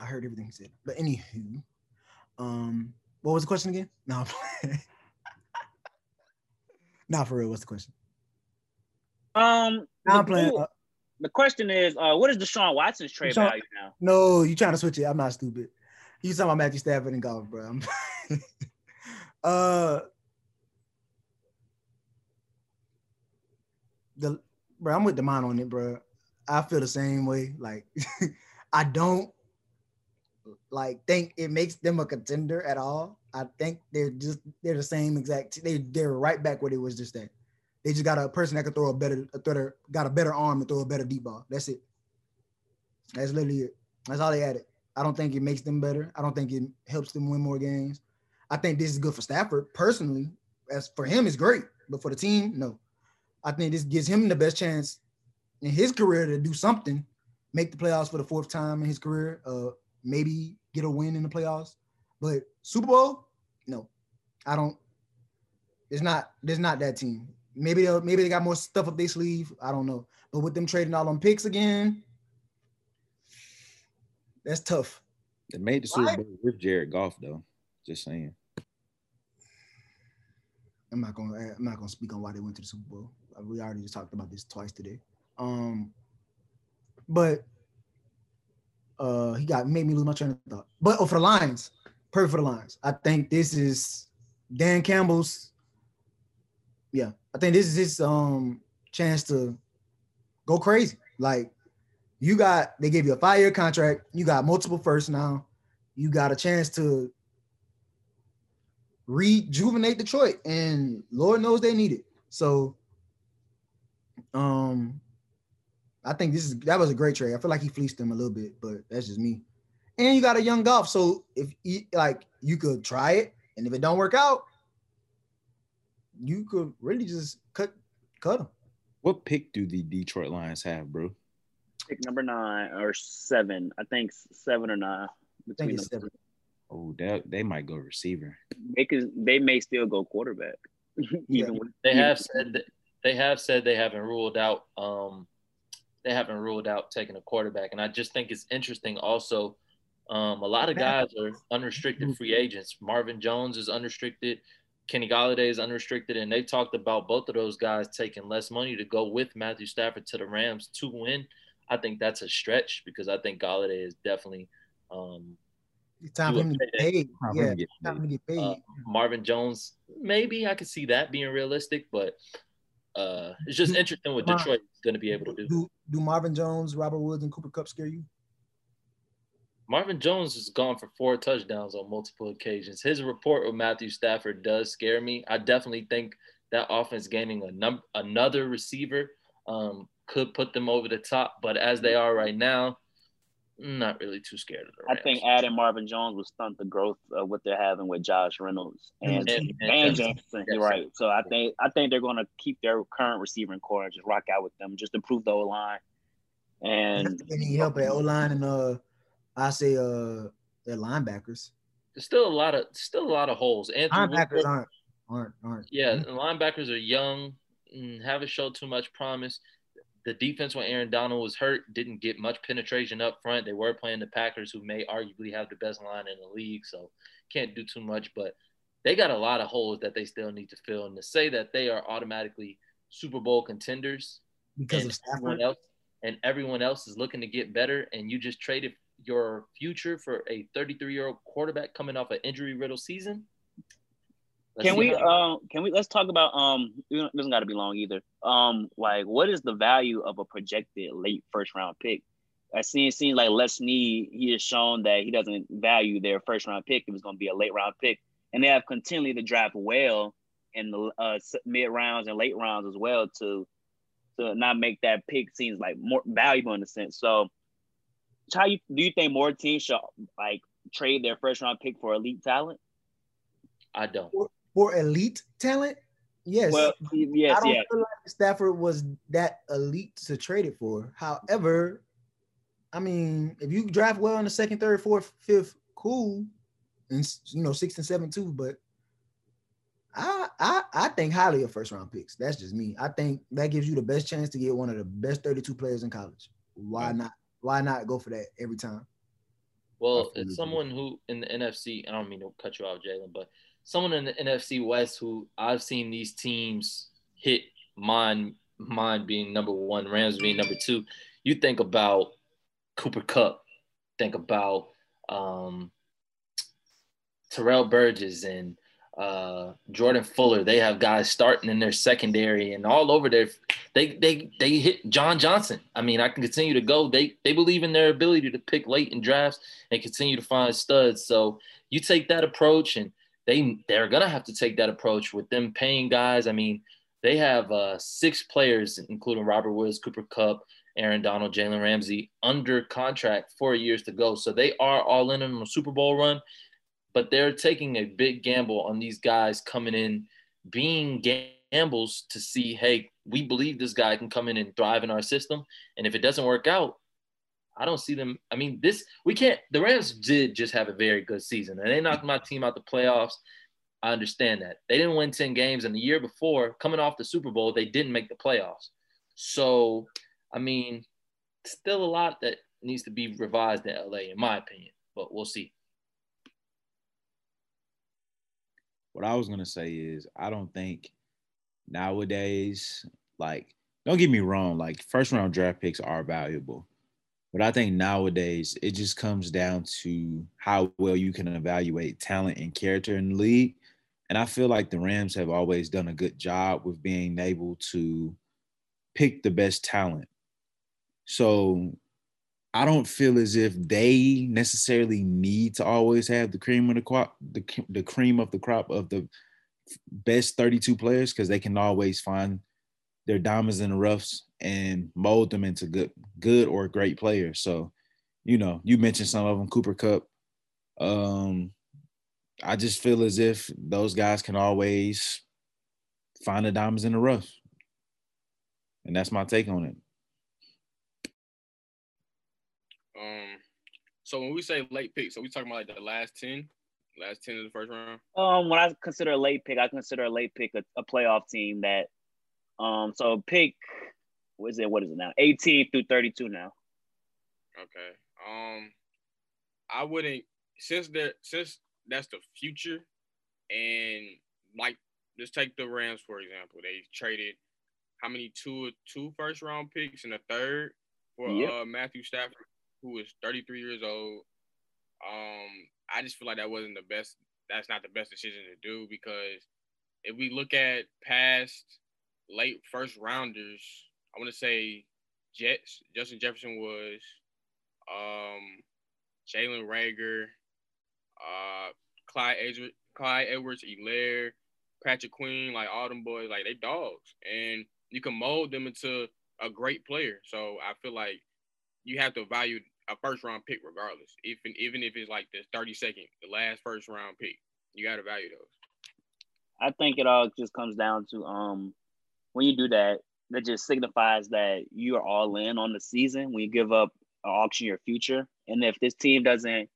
I heard everything he said. But anywho, what was the question again? No, I'm playing. Nah, for real, what's the question? The question is, what is Deshaun Watson's trade value now? No, you trying to switch it. I'm not stupid. You talking about Matthew Stafford and golf, bro. I'm I'm with DeMond on it, bro. I feel the same way. Like, I don't think it makes them a contender at all. I think they're the same exact. They're right back where they was just at. They just got a person that can throw a better arm and throw a better deep ball. That's it. That's literally it. That's all they added. I don't think it makes them better. I don't think it helps them win more games. I think this is good for Stafford personally. As for him, it's great, but for the team, no. I think this gives him the best chance in his career to do something, make the playoffs for the fourth time in his career. Maybe get a win in the playoffs. But Super Bowl, no, I don't. There's not that team. Maybe they got more stuff up their sleeve. I don't know. But with them trading all on picks again, that's tough. They made the Super Bowl with Jared Goff, though. Just saying. I'm not gonna speak on why they went to the Super Bowl. We already just talked about this twice today. But made me lose my train of thought. But for the Lions. Perfect for the Lions. I think this is Dan Campbell's. Yeah, I think this is his chance to go crazy. Like, they gave you a 5-year contract. You got multiple firsts now. You got a chance to rejuvenate Detroit, and Lord knows they need it. So, I think that was a great trade. I feel like he fleeced them a little bit, but that's just me. And you got a young Goff, so you could try it, and if it don't work out, you could really just cut him. What pick do the Detroit Lions have, bro? Pick number 9 or 7, I think 7 or 9. I think it's 7. Oh, they might go receiver. They may still go quarterback. They have said they haven't ruled out. They haven't ruled out taking a quarterback, and I just think it's interesting also. A lot of guys are unrestricted free agents. Marvin Jones is unrestricted. Kenny Golladay is unrestricted. And they talked about both of those guys taking less money to go with Matthew Stafford to the Rams to win. I think that's a stretch because I think Golladay is definitely time for him to get paid. Marvin Jones, maybe I could see that being realistic, but it's just interesting what Detroit is going to be able to do. Do Marvin Jones, Robert Woods, and Cooper Kupp scare you? Marvin Jones has gone for 4 touchdowns on multiple occasions. His rapport with Matthew Stafford does scare me. I definitely think that offense gaining another receiver could put them over the top. But as they are right now, not really too scared of the Rams. I think adding Marvin Jones will stunt the growth of what they're having with Josh Reynolds and Jackson. You're right. So I think they're going to keep their current receiving core and just rock out with them, just improve the O-line. And they need help at O-line and I say they're linebackers. There's still a lot of holes. Linebackers aren't. Yeah, linebackers are young. haven't showed too much promise. The defense, when Aaron Donald was hurt, didn't get much penetration up front. They were playing the Packers, who may arguably have the best line in the league, so can't do too much. But they got a lot of holes that they still need to fill. And to say that they are automatically Super Bowl contenders because of everyone else, and everyone else is looking to get better, and you just traded your future for a 33-year-old quarterback coming off an injury-riddled season. Let's talk about it doesn't got to be long either. Like, what is the value of a projected late first-round pick? I see it seems like Les Snead, he has shown that he doesn't value their first-round pick. It was going to be a late-round pick, and they have continually to draft well in the mid-rounds and late rounds as well to not make that pick seems like more valuable in a sense. So, do you think more teams should like trade their first-round pick for elite talent? I don't. For elite talent? Yes. Well, yes, I don't feel like Stafford was that elite to trade it for. However, I mean, if you draft well in the second, third, fourth, fifth, cool, and sixth and seventh too. But I think highly of first-round picks. That's just me. I think that gives you the best chance to get one of the best 32 players in college. Why not? Why not go for that every time? Well, it's someone who in the NFC, I don't mean to cut you off, Jalen, but someone in the NFC West who I've seen these teams hit, mine being number one, Rams being number two. You think about Cooper Kupp, think about Terrell Burgess and Jordan Fuller. They have guys starting in their secondary and all over there. They hit John Johnson. I mean, I can continue to go. They believe in their ability to pick late in drafts and continue to find studs. So you take that approach and they're going to have to take that approach with them paying guys. I mean, they have 6 players, including Robert Woods, Cooper Kupp, Aaron Donald, Jalen Ramsey, under contract 4 years to go. So they are all in on a Super Bowl run, but they're taking a big gamble on these guys coming in, being gambles to see, hey, we believe this guy can come in and thrive in our system. And if it doesn't work out, I don't see them. I mean, the Rams did just have a very good season, and they knocked my team out the playoffs. I understand that. They didn't win 10 games, and the year before, coming off the Super Bowl, they didn't make the playoffs. So, I mean, still a lot that needs to be revised in LA, in my opinion, but we'll see. What I was going to say is I don't think nowadays, like, don't get me wrong, like, first-round draft picks are valuable. But I think nowadays it just comes down to how well you can evaluate talent and character in the league. And I feel like the Rams have always done a good job with being able to pick the best talent. So I don't feel as if they necessarily need to always have the cream of the crop of the best 32 players, because they can always find their diamonds in the roughs and mold them into good or great players. So, you mentioned some of them, Cooper Kupp. I just feel as if those guys can always find the diamonds in the rough. And that's my take on it. So when we say late picks, are we talking about like the last 10 of the first round? When I consider a late pick, a playoff team that so pick what is it now? 18 through 32 now. Okay. I wouldn't, since that's the future, and like just take the Rams for example. They traded how many two first round picks and a third for Matthew Stafford, who is 33 years old. I just feel like that's not the best decision to do, because if we look at past late first rounders, I want to say Jets, Justin Jefferson was, Jalen Reagor, Clyde Edwards-Helaire, Patrick Queen, like all them boys, like they dogs, and you can mold them into a great player. So I feel like you have to value a first round pick regardless, even if it's like the 32nd, the last first round pick, you got to value those. I think it all just comes down to when you do that, that just signifies that you are all in on the season when you give up an auction your future. And if this team doesn't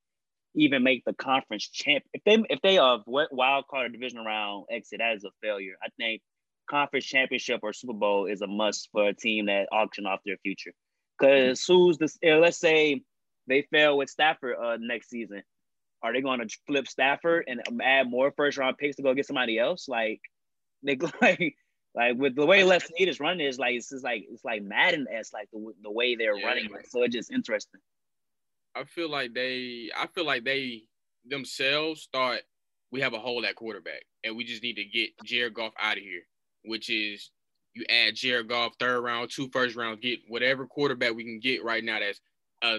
even make the conference champ, if they wild card or division round exit, that is a failure. I think conference championship or Super Bowl is a must for a team that auction off their future. Because who's this? Let's say they fail with Stafford next season. Are they going to flip Stafford and add more first round picks to go get somebody else? Like with the way Les Snead is running, is like it's like Madden-esque, like the way they're running. Like, so it's just interesting. I feel like they themselves thought we have a hole at quarterback and we just need to get Jared Goff out of here, which is you add Jared Goff, third round, 2 first rounds, get whatever quarterback we can get right now that's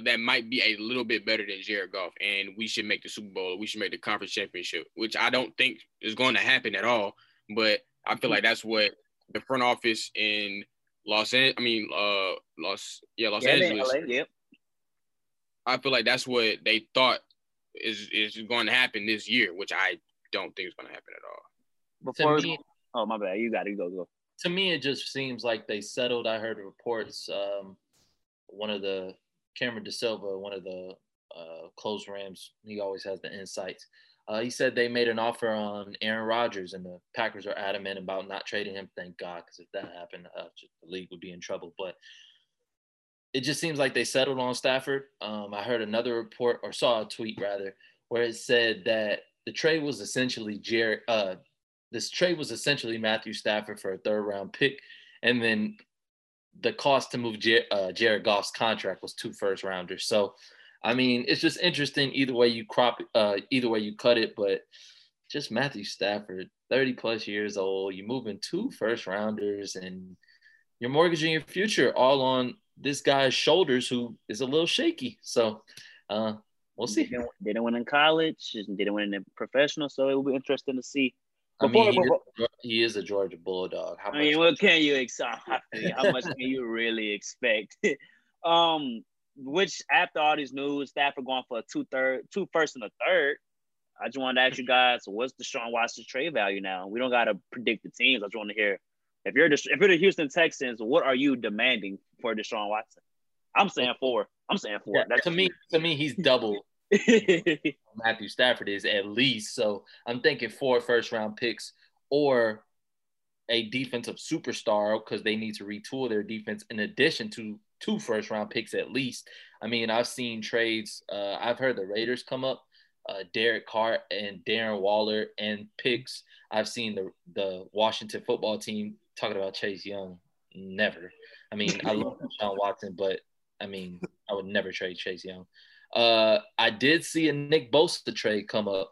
that might be a little bit better than Jared Goff, and we should make the Super Bowl or we should make the conference championship, which I don't think is going to happen at all. But I feel like that's what the front office in Los Angeles. LA, yep. I feel like that's what they thought is going to happen this year, which I don't think is going to happen at all. Oh, my bad. You got it. Go. To me, it just seems like they settled. I heard reports. Cameron De Silva, one of the close Rams, he always has the insights. He said they made an offer on Aaron Rodgers, and the Packers are adamant about not trading him. Thank God, because if that happened, the league would be in trouble. But it just seems like they settled on Stafford. I heard another report, or saw a tweet rather, where it said that the trade was essentially Matthew Stafford for a third-round pick, and then the cost to move Jared Goff's contract was 2 first-rounders. So, I mean, it's just interesting either way you either way you cut it, but just Matthew Stafford, 30-plus years old, you're moving 2 first-rounders, and you're mortgaging your future all on this guy's shoulders, who is a little shaky. So, we'll see. They didn't win in college, didn't win in professional, so it will be interesting to see. He is a Georgia Bulldog. How much can you really expect? Which after all these news, Stafford going for a 2 first and a third. I just wanted to ask you guys, what's Deshaun Watson's trade value now? We don't gotta predict the teams. I just want to hear if you're the Houston Texans, what are you demanding for Deshaun Watson? I'm saying four. Yeah, to me, he's double. Matthew Stafford is at least. So I'm thinking 4 first-round picks or a defensive superstar, because they need to retool their defense in addition to 2 first-round picks at least. I mean, I've seen trades. I've heard the Raiders come up, Derek Carr and Darren Waller and picks. I've seen the Washington football team talking about Chase Young. Never. I mean, I love Deshaun Watson, but I mean, I would never trade Chase Young. I did see a Nick Bosa trade come up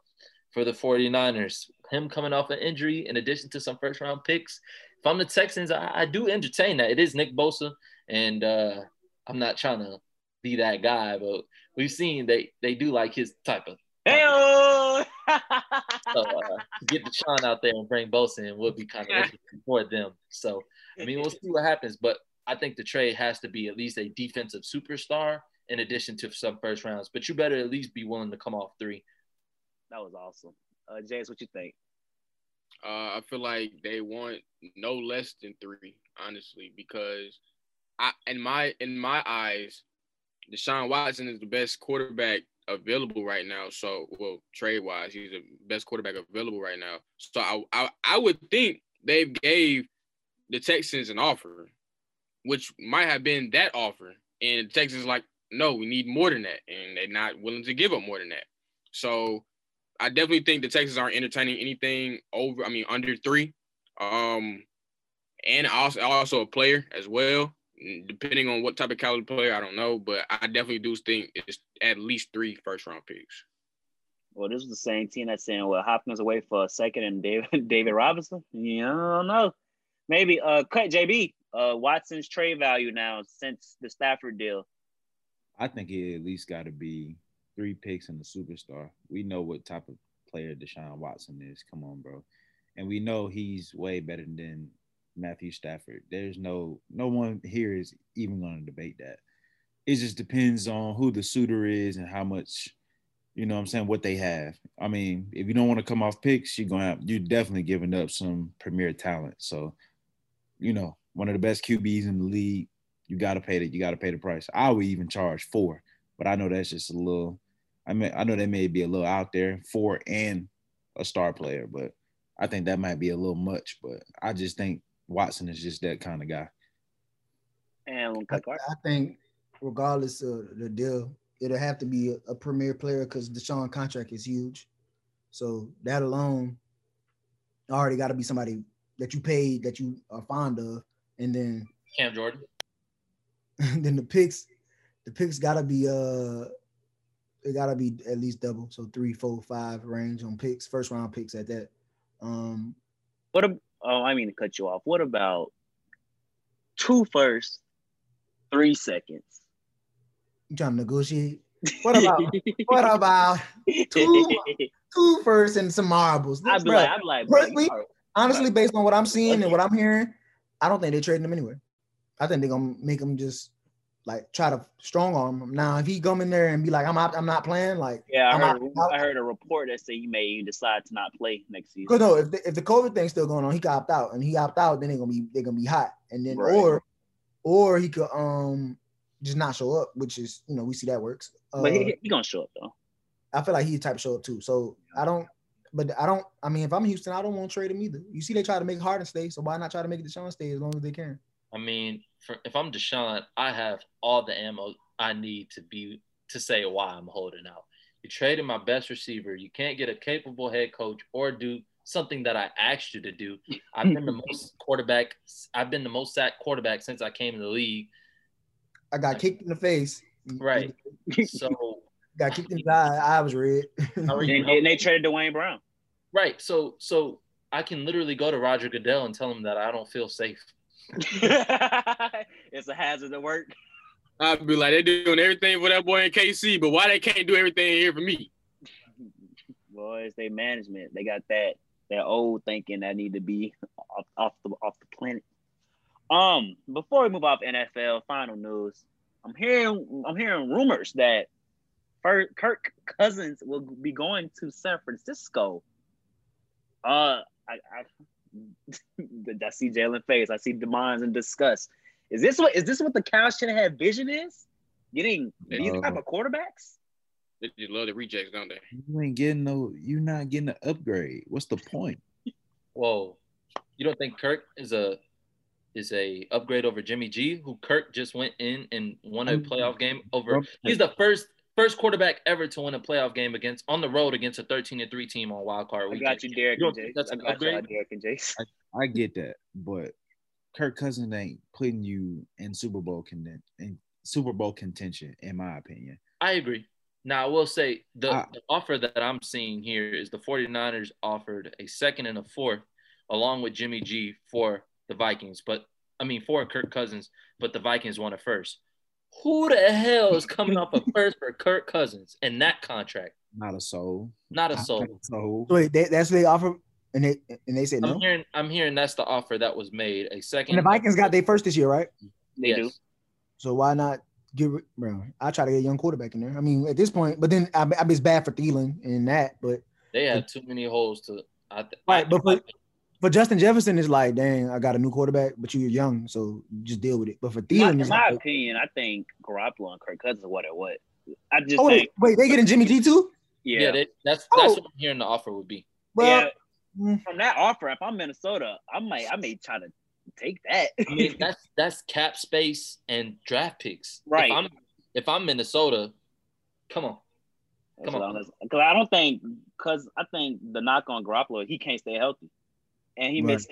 for the 49ers, him coming off an injury in addition to some first-round picks. If I'm the Texans, I do entertain that. It is Nick Bosa, and I'm not trying to be that guy, but we've seen they do like his type of – Hey-oh! So, get Deshaun out there and bring Bosa in would be kind of interesting for them. So, I mean, we'll see what happens, but I think the trade has to be at least a defensive superstar in addition to some first rounds, but you better at least be willing to come off 3. That was awesome. James, what you think? I feel like they want no less than 3, honestly, because in my eyes, Deshaun Watson is the best quarterback available right now. So, well, trade wise, he's the best quarterback available right now. So I would think they gave the Texans an offer, which might have been that offer, and the Texans like, no, we need more than that, and they're not willing to give up more than that. So I definitely think the Texans aren't entertaining anything under 3. And also a player as well, depending on what type of caliber player, I don't know, but I definitely do think it's at least 3 first-round picks. Well, this was the same team that's saying, well, Hopkins away for a second and David Robinson. Yeah, I don't know. Maybe cut JB, Watson's trade value now since the Stafford deal. I think it at least got to be 3 picks and a superstar. We know what type of player Deshaun Watson is. Come on, bro. And we know he's way better than Matthew Stafford. There's no one here is even going to debate that. It just depends on who the suitor is and how much, you know what I'm saying, what they have. I mean, if you don't want to come off picks, you're definitely giving up some premier talent. So, you know, one of the best QBs in the league. You gotta pay the price. I would even charge 4, but I know that's just a little. I mean, I know that may be a little out there, 4 and a star player, but I think that might be a little much, but I just think Watson is just that kind of guy. And I think regardless of the deal, it'll have to be a premier player because Deshaun's contract is huge. So that alone already got to be somebody that you paid, that you are fond of. And then Cam Jordan. Then the picks gotta be it gotta be at least double, so 3, 4, 5 range on picks, first round picks at that. I mean to cut you off. What about 2 firsts, 3 seconds? You trying to negotiate? What about 2 firsts and some marbles? I'd be like, honestly, based on what I'm seeing and what I'm hearing, I don't think they're trading him anywhere. I think they're gonna make him just like try to strong arm him. Now, if he come in there and be like, I'm not playing, like I heard a report that said he may decide to not play next season. No, if the COVID thing's still going on, he could opt out, and he opt out, then they're gonna be hot, and then right. or he could just not show up, which is, you know, we see that works. But he gonna show up though. I feel like he's the type of show up too. So I mean, if I'm Houston, I don't want to trade him either. You see, they try to make Harden stay, so why not try to make Deshaun stay as long as they can? I mean, if I'm Deshaun, I have all the ammo I need to say why I'm holding out. You're trading my best receiver. You can't get a capable head coach or do something that I asked you to do. I've been the most sacked quarterback since I came in the league. I got kicked in the face. Right. So got kicked in the eye. I was red. And they traded Dwayne Brown. Right. So I can literally go to Roger Goodell and tell him that I don't feel safe. It's a hazard at work. I'd be like, they're doing everything for that boy in KC, but why they can't do everything here for me? Boy, it's their management. They got that old thinking that need to be off the planet. Before we move off NFL, final news. I'm hearing rumors that Kirk Cousins will be going to San Francisco. I see Jalen face. I see demands and disgust. Is this what the Cows should have vision is? Getting these type of quarterbacks? They just love the rejects, don't they? You're not getting an upgrade. What's the point? Whoa. You don't think Kirk is a upgrade over Jimmy G, who Kirk just went in and won a playoff game over? He's the first quarterback ever to win a playoff game on the road against a 13-3 team on wild card weekend. I got you, Derek and Jace. That's an upgrade. I get that, but Kirk Cousins ain't putting you in Super Bowl contention, in my opinion. I agree. Now, I will say the offer that I'm seeing here is the 49ers offered a 2nd and a 4th, along with Jimmy G for the Vikings. But I mean, for Kirk Cousins, but the Vikings won a 1st. Who the hell is coming off a 1st for Kirk Cousins in that contract? Not a soul. Wait, that's what they offer, and they said no. I'm hearing that's the offer that was made. A 2nd. And the Vikings got their 1st this year, right? They do. So why not get? Bro, I try to get a young quarterback in there. I mean, at this point, but then I it's bad for Thielen and that, but they have too many holes to. But Justin Jefferson is like, dang, I got a new quarterback, but you're young, so just deal with it. But for Thielen, in my opinion, I think Garoppolo and Kirk Cousins are what it was. Wait, they getting Jimmy G too? Yeah, that's what I'm hearing the offer would be. Well, yeah, from that offer, if I'm Minnesota, I may try to take that. I mean, that's cap space and draft picks. Right. If I'm Minnesota, come on. Because I think the knock on Garoppolo, he can't stay healthy. And he missed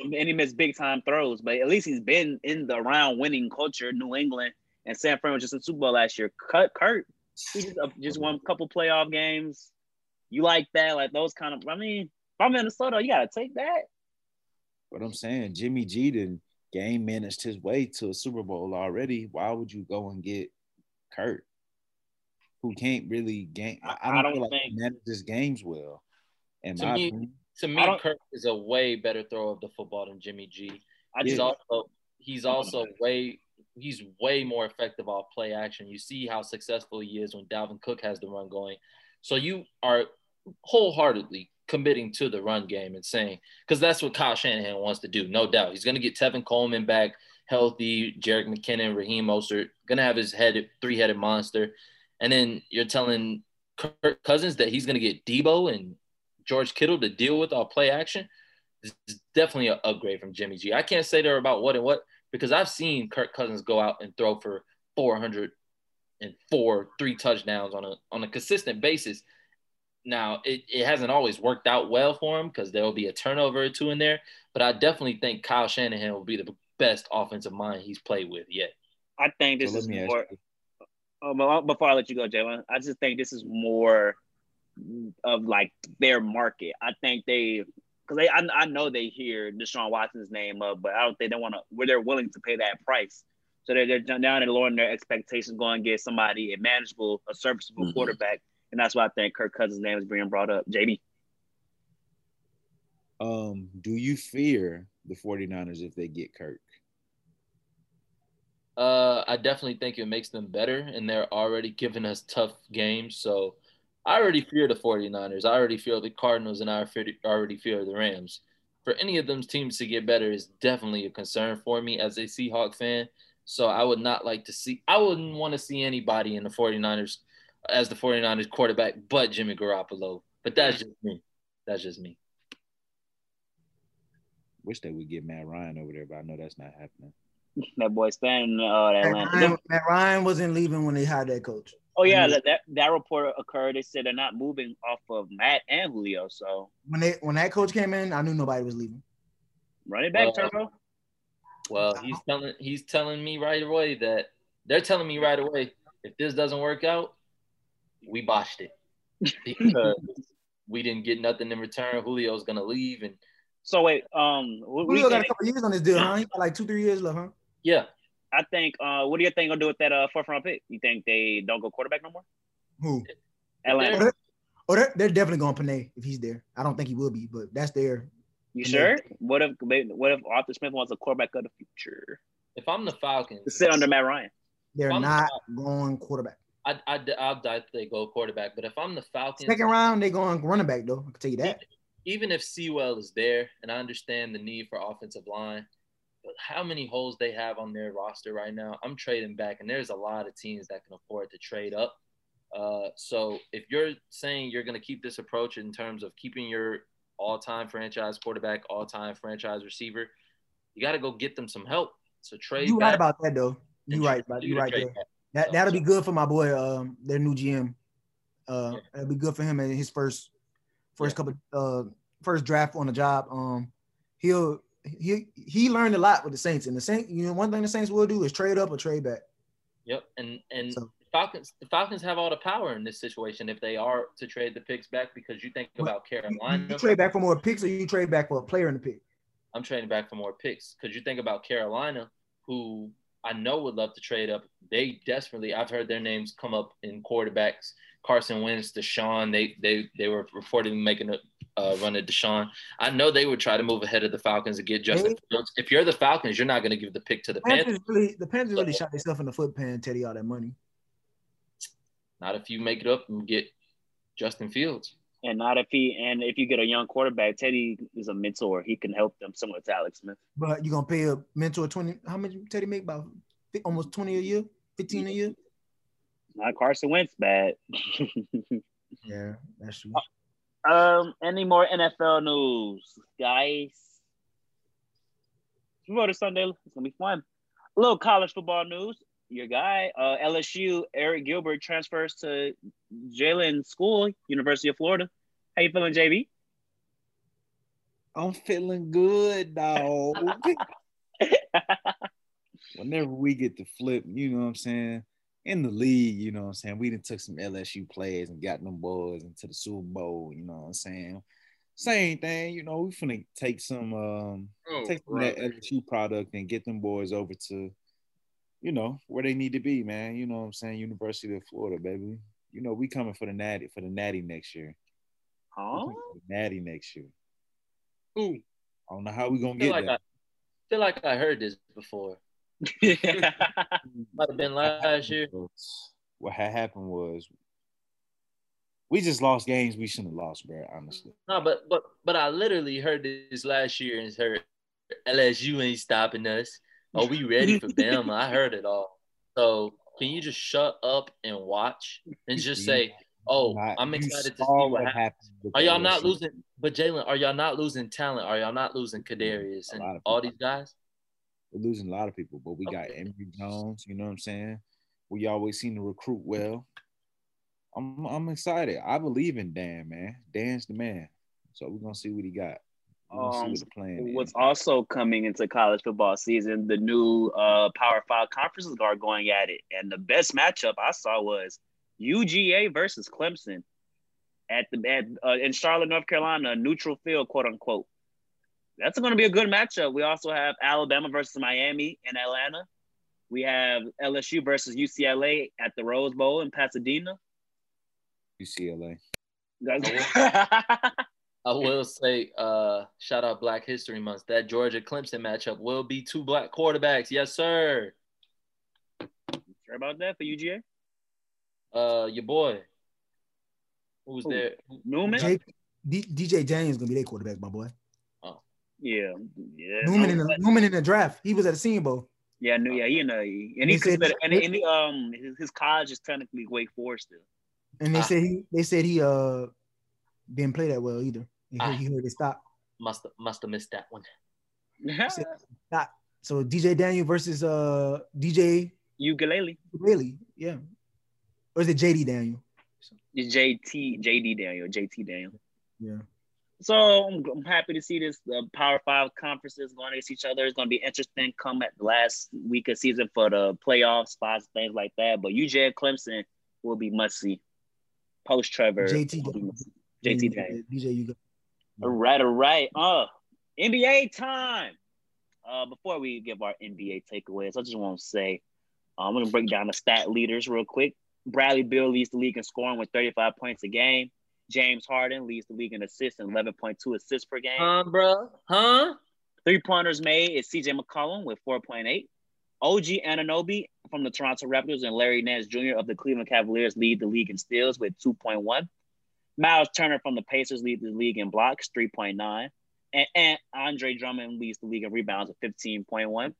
big time throws, but at least he's been in the round winning culture. New England and San Fran was just in Super Bowl last year. Kurt, he just won a couple playoff games. You like that? Like those kind of. I mean, if I'm Minnesota, you gotta take that. What I'm saying, Jimmy G didn't game managed his way to a Super Bowl already. Why would you go and get Kurt, who can't really game? I don't think he manages games well. In my opinion. To me, Kirk is a way better thrower of the football than Jimmy G. He's way more effective off play action. You see how successful he is when Dalvin Cook has the run going. So you are wholeheartedly committing to the run game and saying, because that's what Kyle Shanahan wants to do, no doubt. He's going to get Tevin Coleman back healthy, Jerick McKinnon, Raheem Mostert, going to have his three-headed monster. And then you're telling Kirk Cousins that he's going to get Debo and George Kittle to deal with our play action. is definitely an upgrade from Jimmy G. I can't say they're about what and what, because I've seen Kirk Cousins go out and throw for 404, 3 touchdowns on a consistent basis. Now, it hasn't always worked out well for him because there will be a turnover or 2 in there, but I definitely think Kyle Shanahan will be the best offensive mind he's played with yet. I think this is more before I let you go, Jalen, I just think this is more of like their market. I think I know they hear Deshaun Watson's name up, but I don't think they want to, where they're willing to pay that price. So they're down and lowering their expectations, going to get somebody a serviceable quarterback. And that's why I think Kirk Cousins' name is being brought up. JB. Do you fear the 49ers if they get Kirk? I definitely think it makes them better, and they're already giving us tough games. So I already fear the 49ers. I already fear the Cardinals, and I already fear the Rams. For any of them teams to get better is definitely a concern for me as a Seahawks fan. So I would not like to see – I wouldn't want to see anybody in the 49ers as the 49ers quarterback but Jimmy Garoppolo. But that's just me. Wish they would get Matt Ryan over there, but I know that's not happening. That boy staying in Atlanta. Matt Ryan wasn't leaving when they hired that coach. Oh, yeah, that report occurred. They said they're not moving off of Matt and Julio. So when that coach came in, I knew nobody was leaving. Run it back, Turbo. Well, he's telling me right away that they're telling me right away, if this doesn't work out, we botched it because we didn't get nothing in return. Julio's gonna leave, and so wait. Julio got a couple years on this deal, huh? He got like 2-3 years left, huh? Yeah, I think. What do you think gonna do with that 4th round pick? You think they don't go quarterback no more? Who? Atlanta. Oh, they're definitely going Panay if he's there. I don't think he will be, but that's their. You sure? What if Arthur Smith wants a quarterback of the future? If I'm the Falcons, to sit under Matt Ryan. They're not going quarterback. I'll die if they go quarterback, but if I'm the Falcons, 2nd round, they going running back though. I can tell you that. Even if Sewell is there, and I understand the need for offensive line, but how many holes they have on their roster right now? I'm trading back, and there's a lot of teams that can afford to trade up. So if you're saying you're going to keep this approach in terms of keeping your all-time franchise quarterback, all-time franchise receiver, you got to go get them some help. So trade. You right about that though. You right, buddy. You right there. Back. That'll be good for my boy, their new GM. It'll be good for him in his first couple first draft on the job. He learned a lot with the Saints, and the Saints, you know, one thing the Saints will do is trade up or trade back. Yep, and so, the Falcons have all the power in this situation if they are to trade the picks back, because you think about Carolina. You trade back for more picks, or you trade back for a player in the pick? I'm trading back for more picks because you think about Carolina, who I know would love to trade up. They desperately, I've heard their names come up in quarterbacks. Carson Wentz, Deshaun, they were reportedly making a run at Deshaun. I know they would try to move ahead of the Falcons and get Justin Fields. If you're the Falcons, you're not going to give the pick to the Panthers. The Panthers really shot themselves in the foot paying Teddy all that money. Not if you make it up and get Justin Fields. And not if if you get a young quarterback, Teddy is a mentor. He can help them, similar to Alex Smith. But you're going to pay a mentor 20 – how much Teddy make? About almost 20 a year, 15 a year? Not Carson Wentz bad. Yeah, that's true. Any more NFL news, guys? We go to Sunday. It's going to be fun. A little college football news. Your guy, LSU, Eric Gilbert, transfers to Jalen School, University of Florida. How you feeling, JB? I'm feeling good, dog. Whenever we get to flip, you know what I'm saying, in the league, you know what I'm saying, we done took some LSU players and got them boys into the Super Bowl, you know what I'm saying. Same thing, you know, we finna take some that LSU product and get them boys over to, you know, where they need to be, man. You know what I'm saying? University of Florida, baby. You know, we coming for the natty next year. Oh? Natty next year. Ooh. I don't know how we going to get like that. I feel like I heard this before. Might have been last year. What had happened was we just lost games we shouldn't have lost, bro, honestly. No, but I literally heard this last year and heard LSU ain't stopping us. Are we ready for Bama? I heard it all. So can you just shut up and watch and just say, Oh, I'm excited to see what happens. Are y'all not losing? But Jalen, are y'all not losing talent? Are y'all not losing Kadarius and all these guys? We're losing a lot of people, but we got Emory Jones. You know what I'm saying? We always seem to recruit well. I'm excited. I believe in Dan, man. Dan's the man. So we're gonna see what he got. What's also coming into college football season, the new Power 5 conferences are going at it. And the best matchup I saw was UGA versus Clemson in Charlotte, North Carolina, neutral field, quote unquote. That's going to be a good matchup. We also have Alabama versus Miami in Atlanta. We have LSU versus UCLA at the Rose Bowl in Pasadena. UCLA. I will say, shout out Black History Month. That Georgia-Clemson matchup will be two black quarterbacks. Yes, sir. You sure about that for UGA? Your boy. Who's there? Newman? DJ James going to be their quarterback, my boy. Oh. Yeah. Newman in the draft. He was at the Senior Bowl. Yeah, I knew. Yeah, you know. And he said his college is technically Wake Forest still. And they said he didn't play that well either. He heard it stop. Must have missed that one. So DJ Daniel versus DJ Ukulele. Really? Yeah. Or is it JD Daniel? It's JT Daniel. Yeah. So I'm happy to see this. The Power 5 conferences going against each other. It's going to be interesting come at the last week of season for the playoff spots, things like that. But UJ Clemson will be must see. Post Trevor. JT Daniel. DJ, you go. All right. NBA time. Before we give our NBA takeaways, I just want to say I'm going to break down the stat leaders real quick. Bradley Beal leads the league in scoring with 35 points a game. James Harden leads the league in assists and 11.2 assists per game. Three-pointers made is CJ McCollum with 4.8. OG Anunoby from the Toronto Raptors and Larry Nance Jr. of the Cleveland Cavaliers lead the league in steals with 2.1. Miles Turner from the Pacers leads the league in blocks, 3.9. And Andre Drummond leads the league in rebounds at 15.1.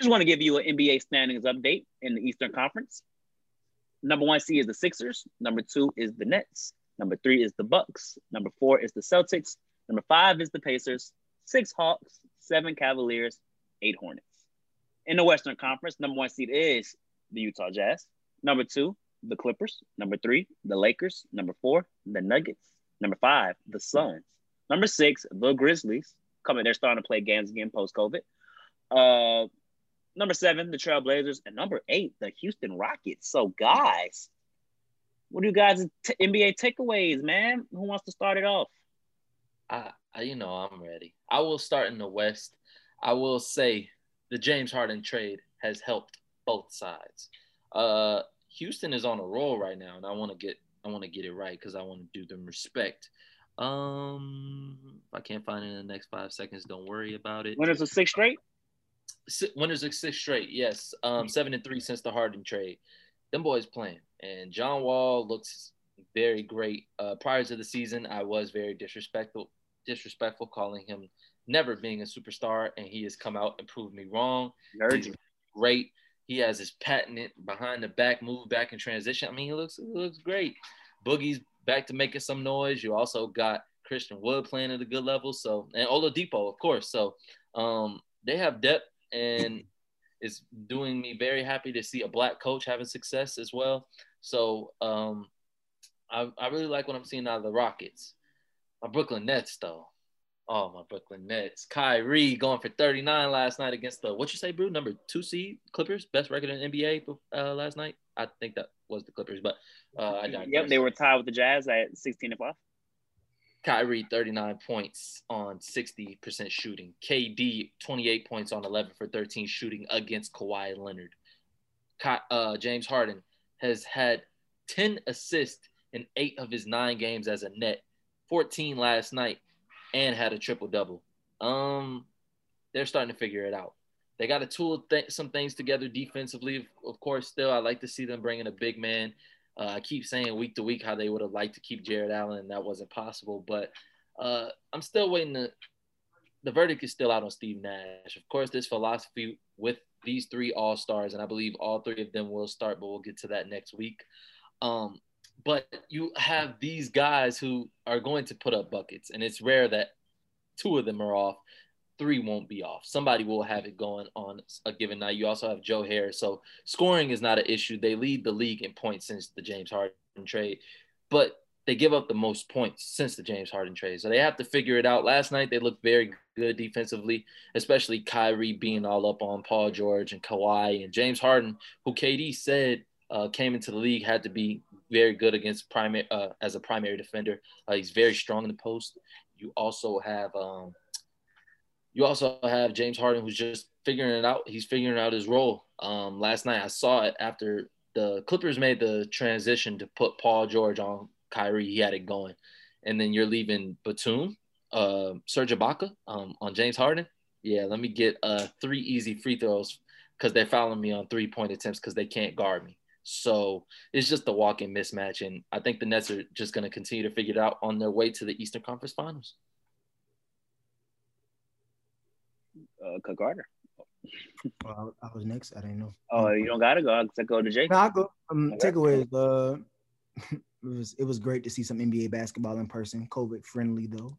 Just want to give you an NBA standings update in the Eastern Conference. Number 1 seed is the Sixers. Number 2 is the Nets. Number 3 is the Bucks. Number 4 is the Celtics. Number 5 is the Pacers. 6 Hawks. 7 Cavaliers. 8 Hornets. In the Western Conference, number 1 seed is the Utah Jazz. Number 2, the Clippers. Number 3, the Lakers. Number 4, the Nuggets. Number 5, the Suns. Number 6, the Grizzlies. They're starting to play games again post-COVID. Number 7, the Trail Blazers. And number 8, the Houston Rockets. So, guys, what are you guys' NBA takeaways, man? Who wants to start it off? I'm ready. I will start in the West. I will say the James Harden trade has helped both sides. Houston is on a roll right now, and I want to get it right because I want to do them respect. If I can't find it in the next 5 seconds, don't worry about it. Winners of 6 straight? Winners of 6 straight, yes. 7-3 since the Harden trade. Them boys playing. And John Wall looks very great. Prior to the season, I was very disrespectful calling him never being a superstar, and he has come out and proved me wrong. He's great. He has his patented behind the back move, back in transition. I mean, he looks great. Boogie's back to making some noise. You also got Christian Wood playing at a good level, so, and Oladipo, of course. So they have depth, and it's doing me very happy to see a black coach having success as well. So I really like what I'm seeing out of the Rockets. My Brooklyn Nets, though. Oh, my Brooklyn Nets. Kyrie going for 39 last night against the, what you say, Brew? Number 2 seed Clippers, best record in the NBA last night. I think that was the Clippers, but I digress. Yep, they were tied with the Jazz at 16-5. Kyrie, 39 points on 60% shooting. KD, 28 points on 11-for-13 shooting against Kawhi Leonard. James Harden has had 10 assists in 8 of his 9 games as a Net, 14 last night, and had a triple-double. They're starting to figure it out. They got to tool some things together defensively. Of course, still, I like to see them bring in a big man. I keep saying week to week how they would have liked to keep Jared Allen, and that wasn't possible. But I'm still waiting. The verdict is still out on Steve Nash. Of course, this philosophy with these 3 all-stars, and I believe all 3 of them will start, but we'll get to that next week. But you have these guys who are going to put up buckets, and it's rare that two of them are off. Three won't be off. Somebody will have it going on a given night. You also have Joe Harris. So scoring is not an issue. They lead the league in points since the James Harden trade, but they give up the most points since the James Harden trade. So they have to figure it out. Last night, they looked very good defensively, especially Kyrie being all up on Paul George and Kawhi and James Harden, who KD said came into the league, had to be very good against as a primary defender. He's very strong in the post. You also have James Harden, who's just figuring it out. He's figuring out his role. Last night, I saw it after the Clippers made the transition to put Paul George on Kyrie. He had it going. And then you're leaving Batum, Serge Ibaka on James Harden. Yeah, let me get three easy free throws because they're fouling me on three-point attempts because they can't guard me. So it's just a walking mismatch. And I think the Nets are just going to continue to figure it out on their way to the Eastern Conference Finals. Carter. Well, I was next. I didn't know. Oh, you don't gotta go. I go to Jake. No, I go. Takeaways. It was great to see some NBA basketball in person. COVID friendly though.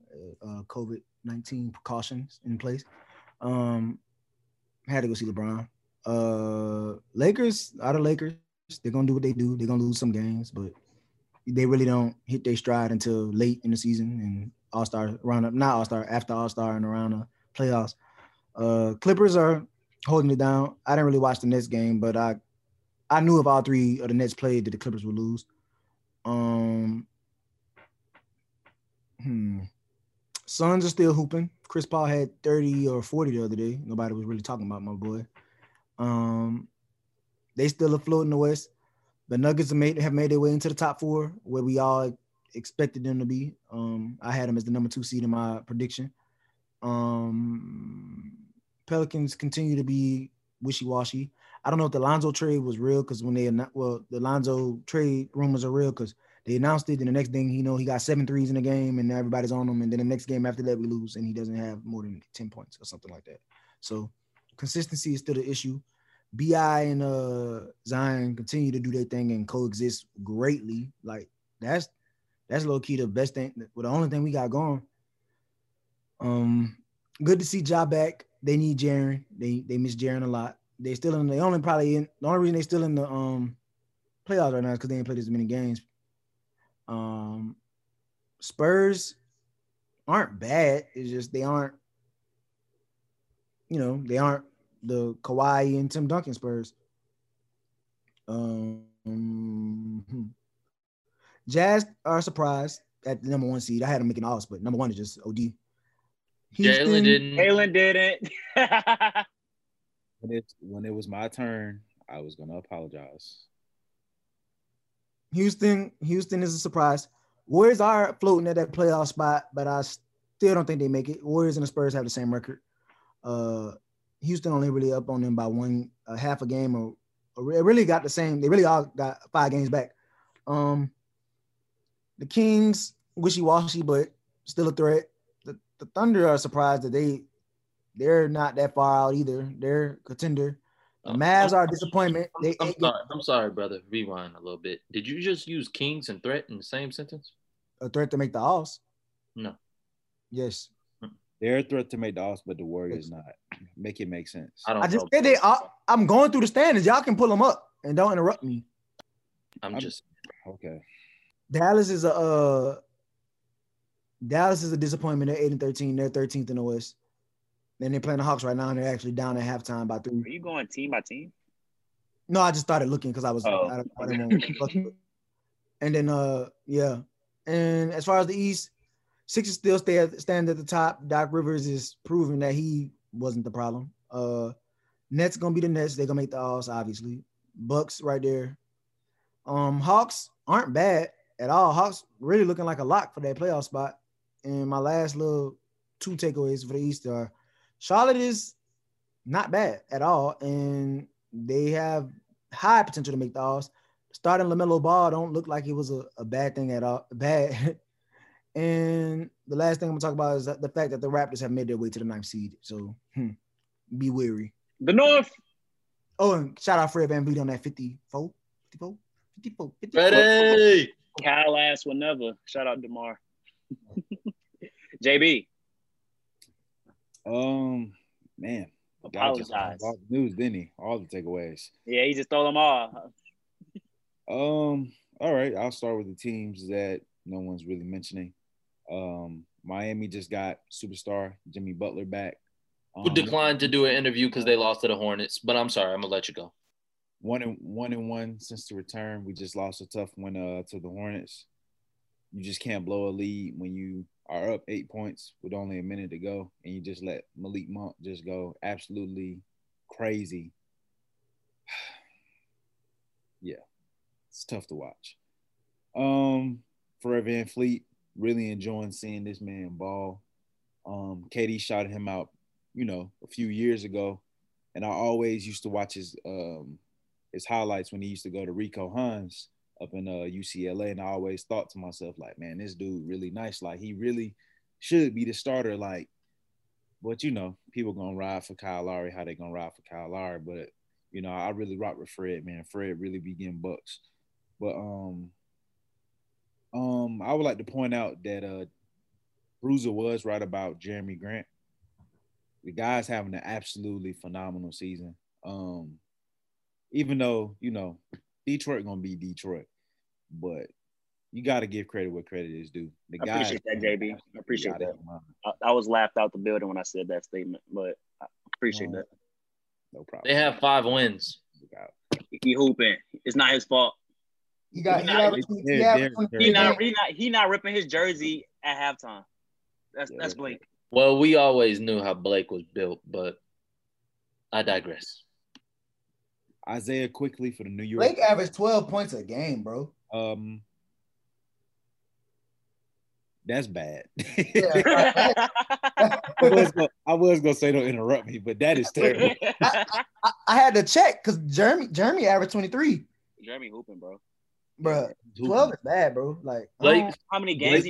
COVID-19 precautions in place. Had to go see LeBron. Lakers. Out of Lakers. They're gonna do what they do. They're gonna lose some games, but they really don't hit their stride until late in the season and All-Star roundup. Not All-Star. After All-Star and around the playoffs. Clippers are holding it down. I didn't really watch the Nets game, but I knew if all three of the Nets played that the Clippers would lose. Suns are still hooping. Chris Paul had 30 or 40 the other day. Nobody was really talking about my boy. They still afloat in the West. The Nuggets have made their way into the top four, where we all expected them to be. I had them as the number 2 seed in my prediction. Pelicans continue to be wishy-washy. I don't know if the Lonzo trade was real because the Lonzo trade rumors are real because they announced it and the next thing you know, he got 7 threes in the game and everybody's on him. And then the next game after that, we lose and he doesn't have more than 10 points or something like that. So consistency is still the issue. B.I. and Zion continue to do their thing and coexist greatly. Like that's low-key the best thing. Well, the only thing we got going. Good to see Ja back. They need Jaren. They miss Jaren a lot. The only reason they still in the playoffs right now is because they ain't played as many games. Spurs aren't bad. It's just they aren't the Kawhi and Tim Duncan Spurs. Jazz are surprised at the number 1 seed. I had them making odds, but number 1 is just OD. Jalen didn't. When it was my turn, I was going to apologize. Houston is a surprise. Warriors are floating at that playoff spot, but I still don't think they make it. Warriors and the Spurs have the same record. Houston only really up on them by half a game, or really got the same. They really all got 5 games back. The Kings, wishy-washy, but still a threat. The Thunder are surprised that they're not that far out either. They're a contender. The Mavs are a disappointment. I'm sorry, brother. Rewind a little bit. Did you just use Kings and threat in the same sentence? A threat to make the Alls? No. Yes. They're a threat to make the Alls, but the Warriors not. Make it make sense. I just said they are. I'm going through the standings. Y'all can pull them up and don't interrupt me. Okay. Dallas is a disappointment. They're 8-13. They're 13th in the West. And they're playing the Hawks right now, and they're actually down at halftime by 3. Are you going team by team? No, I just started looking because I was. Oh. I didn't want to fuck with. And then, yeah. And as far as the East, Sixers still stand at the top. Doc Rivers is proving that he wasn't the problem. Nets gonna be the Nets. They're gonna make the Alls, obviously. Bucks right there. Hawks aren't bad at all. Hawks really looking like a lock for that playoff spot. And my last little 2 takeaways for the East are Charlotte is not bad at all, and they have high potential to make the Alls. Starting LaMelo Ball don't look like it was a bad thing at all. Bad. And the last thing I'm going to talk about is the fact that the Raptors have made their way to the 9th seed. So, be wary. The North. Oh, and shout out Fred VanVleet on that 54. 54. Ready. Kyle ass will never. Shout out DeMar. JB. Man. Apologize. All the news, didn't he? All the takeaways. Yeah, he just stole them all. All right. I'll start with the teams that no one's really mentioning. Miami just got superstar Jimmy Butler back. Who declined to do an interview because they lost to the Hornets. But I'm sorry, I'm gonna let you go. One and one since the return. We just lost a tough one to the Hornets. You just can't blow a lead when you are up 8 points with only a minute to go, and you just let Malik Monk just go absolutely crazy. Yeah, it's tough to watch. For Van Fleet, really enjoying seeing this man ball. KD shouted him out, you know, a few years ago, and I always used to watch his highlights when he used to go to Rico Hines up in UCLA, and I always thought to myself, like, man, this dude really nice. Like, he really should be the starter. Like, but, you know, people going to ride for Kyle Lowry, how they going to ride for Kyle Lowry. But, you know, I really rock with Fred, man. Fred really be getting bucks. But I would like to point out that Bruiser was right about Jeremy Grant. The guy's having an absolutely phenomenal season. Even though, you know, Detroit going to be Detroit, but you got to give credit where credit is due. I appreciate that, JB. I appreciate that. I was laughed out the building when I said that statement, but I appreciate that. No problem. They have 5 wins. He hooping. It's not his fault. He not ripping his jersey at halftime. That's Blake. Well, we always knew how Blake was built, but I digress. Isaiah quickly for the New York. Blake averaged 12 points a game, bro. That's bad. Yeah. I was gonna say don't interrupt me, but that is terrible. I had to check because Jeremy averaged 23. Jeremy hooping, bro. 12 is bad, bro. Like Blake, how many games?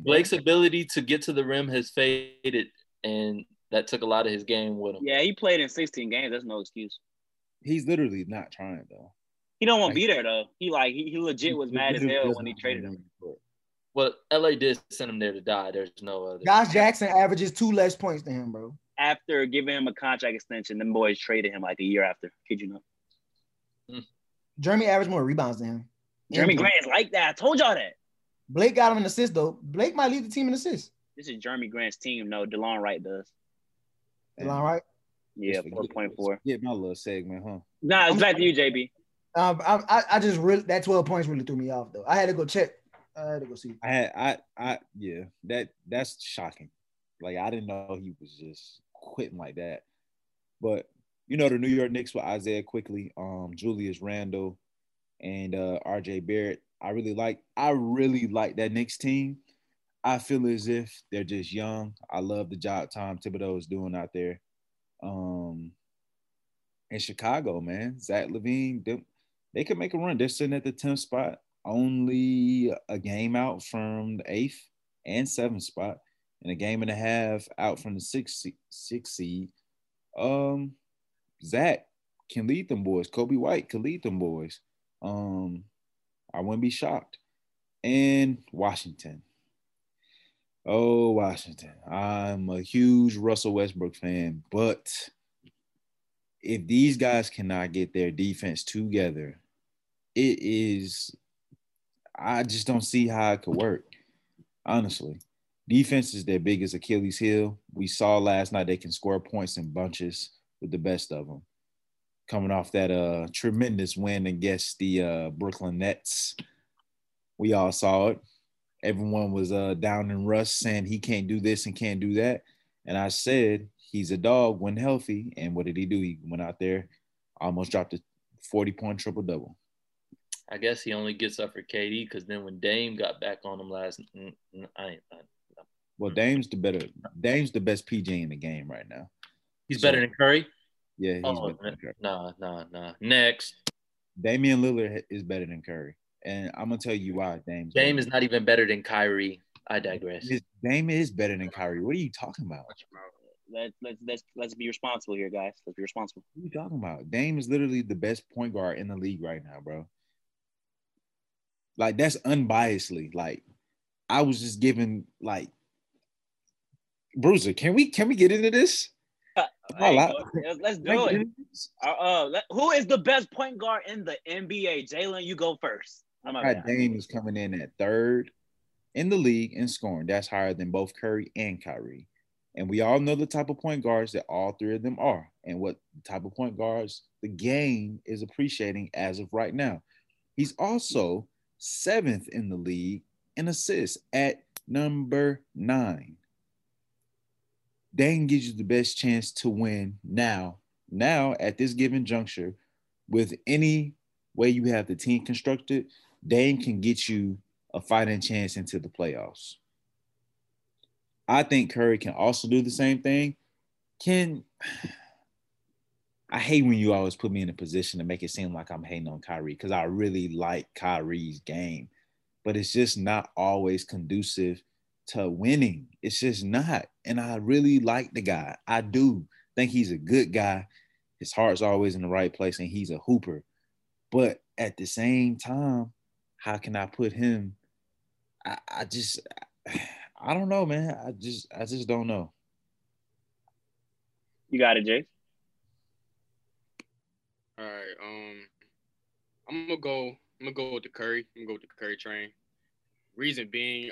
Blake's ability to get to the rim has faded, and that took a lot of his game with him. Yeah, he played in 16 games. That's no excuse. He's literally not trying though. He don't want to be there though. He legit was mad as hell when he traded him. Well, LA did send him there to die. There's no other. Josh Jackson averages 2 less points than him, bro. After giving him a contract extension, them boys traded him like a year after. Kid you not? Jeremy averaged more rebounds than him. Jeremy Grant is like that. I told y'all that. Blake got him an assist though. Blake might lead the team in assists. This is Jeremy Grant's team, though. DeLon Wright does. DeLon Wright. Yeah, 4.4. Yeah, my little segment, huh? Nah, it's back to you, JB. I just really that 12 points really threw me off though. I had to go check. I had to go see. That's shocking. Like I didn't know he was just quitting like that. But you know the New York Knicks with Isaiah quickly, Julius Randle, and RJ Barrett. I really like that Knicks team. I feel as if they're just young. I love the job Tom Thibodeau is doing out there. In Chicago, man, Zach LaVine, they could make a run. They're sitting at the 10th spot, only a game out from the 8th and 7th spot, and a game and a half out from the 6th seed. Zach can lead them boys. Kobe White can lead them boys. I wouldn't be shocked. And Washington. Oh, Washington. I'm a huge Russell Westbrook fan, but if these guys cannot get their defense together, it is – I just don't see how it could work, honestly. Defense is their biggest Achilles heel. We saw last night they can score points in bunches with the best of them. Coming off that tremendous win against the Brooklyn Nets, we all saw it. Everyone was down in Russ saying he can't do this and can't do that. And I said, he's a dog when healthy. And what did he do? He went out there, almost dropped a 40-point triple-double. I guess he only gets up for KD because then when Dame got back on him last night, well, Dame's the best PG in the game right now. He's better than Curry? Yeah, he's better than Curry. Nah. Next. Damian Lillard is better than Curry. And I'm going to tell you why Dame's Dame is not even better than Kyrie. I digress. Dame is better than Kyrie. What are you talking about? Let's be responsible here, guys. Let's be responsible. What are you talking about? Dame is literally the best point guard in the league right now, bro. Like, that's unbiasedly. Like, I was just given, like, Bruiser, can we get into this? Let's do it. Who is the best point guard in the NBA? Jalen, you go first. Dame is coming in at third in the league in scoring. That's higher than both Curry and Kyrie. And we all know the type of point guards that all three of them are, and what type of point guards the game is appreciating as of right now. He's also seventh in the league in assists at number 9. Dame gives you the best chance to win now at this given juncture. With any way you have the team constructed, Dame can get you a fighting chance into the playoffs. I think Curry can also do the same thing. I hate when you always put me in a position to make it seem like I'm hating on Kyrie, because I really like Kyrie's game, but it's just not always conducive to winning. It's just not. And I really like the guy. I do think he's a good guy. His heart's always in the right place, and he's a hooper. But at the same time, how can I put him? I don't know, man. I just don't know. You got it, Jake. All right. I'm gonna go with the Curry. I'm gonna go with the Curry train. Reason being,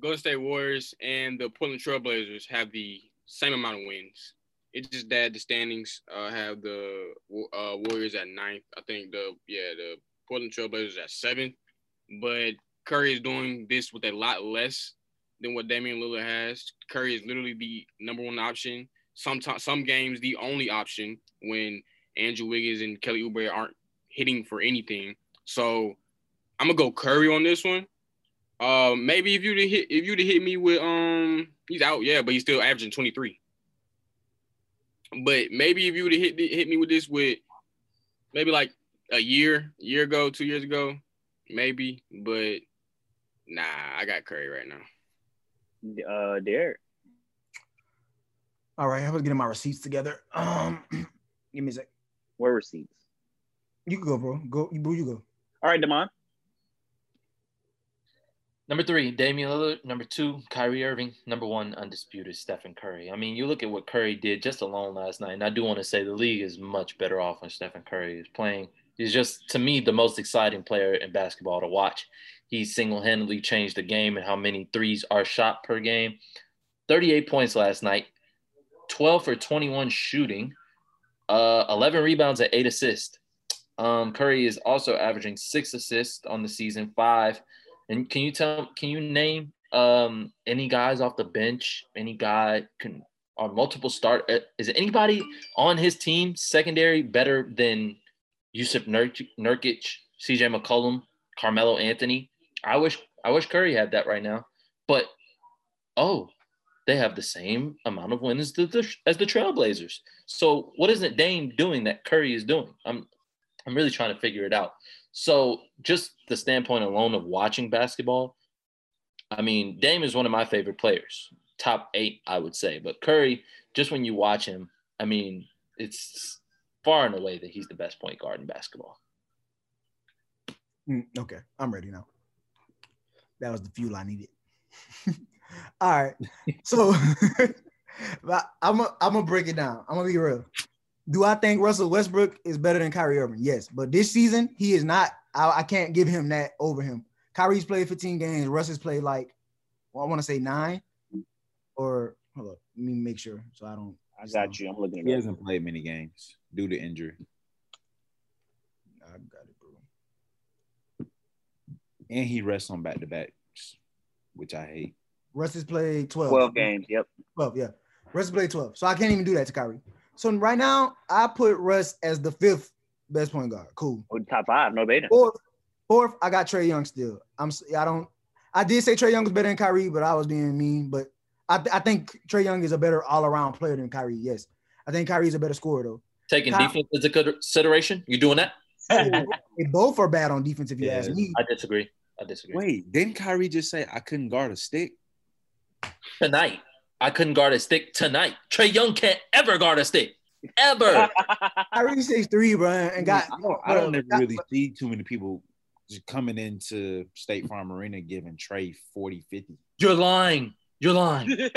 Golden State Warriors and the Portland Trailblazers have the same amount of wins. It's just that the standings have the Warriors at 9th. I think the Portland Trailblazers at 7th. But Curry is doing this with a lot less than what Damian Lillard has. Curry is literally the number one option. Sometimes, some games, the only option when Andrew Wiggins and Kelly Oubre aren't hitting for anything. So I'm gonna go Curry on this one. Maybe if you'd hit me with he's out, yeah, but he's still averaging 23. But maybe if you would have hit me with this with maybe like a year ago, 2 years ago, maybe. But nah, I got Curry right now. Derek. All right, I was getting my receipts together. Give me a sec. What receipts? You can go, bro. You go. All right, Damon. Number 3, Damian Lillard. Number 2, Kyrie Irving. Number 1, undisputed Stephen Curry. I mean, you look at what Curry did just alone last night, and I do want to say the league is much better off when Stephen Curry is playing. He's just, to me, the most exciting player in basketball to watch. He single-handedly changed the game and how many threes are shot per game. 38 points last night, 12 for 21 shooting, 11 rebounds and 8 assists. Curry is also averaging 6 assists on the season, 5. And can you name any guys off the bench? Any guy or multiple start? Is anybody on his team secondary better than Yusuf Nurkic, CJ McCollum, Carmelo Anthony? I wish Curry had that right now, but they have the same amount of wins as the Trailblazers. So what isn't Dame doing that Curry is doing? I'm really trying to figure it out. So just the standpoint alone of watching basketball, I mean, Dame is one of my favorite players, top 8, I would say. But Curry, just when you watch him, I mean, it's far and away that he's the best point guard in basketball. Okay, I'm ready now. That was the fuel I needed. All right, so I'm gonna break it down. I'm gonna be real. Do I think Russell Westbrook is better than Kyrie Irving? Yes, but this season, he is not. I can't give him that over him. Kyrie's played 15 games. Russ has played I want to say 9. Or, hold up, let me make sure so I don't. I got you. I'm looking at it. He hasn't played many games due to injury. I got it, bro. And he rests on back-to-backs, which I hate. Russ has played 12. 12 games, yep. 12, yeah. Russ has played 12, so I can't even do that to Kyrie. So right now, I put Russ as the 5th best point guard. Cool. Oh, top 5, no better. Fourth, I got Trae Young still. I did say Trae Young was better than Kyrie, but I was being mean. But I think Trae Young is a better all-around player than Kyrie. Yes, I think Kyrie's a better scorer though. Taking defense into consideration, you doing that? They both are bad on defense. If you ask me, I disagree. Wait, didn't Kyrie just say I couldn't guard a stick tonight? I couldn't guard a stick tonight. Trae Young can't ever guard a stick. Ever. Kyrie 6'3", bro. And I don't ever really see too many people just coming into State Farm Arena giving Trey 40, 50. You're lying. You're lying.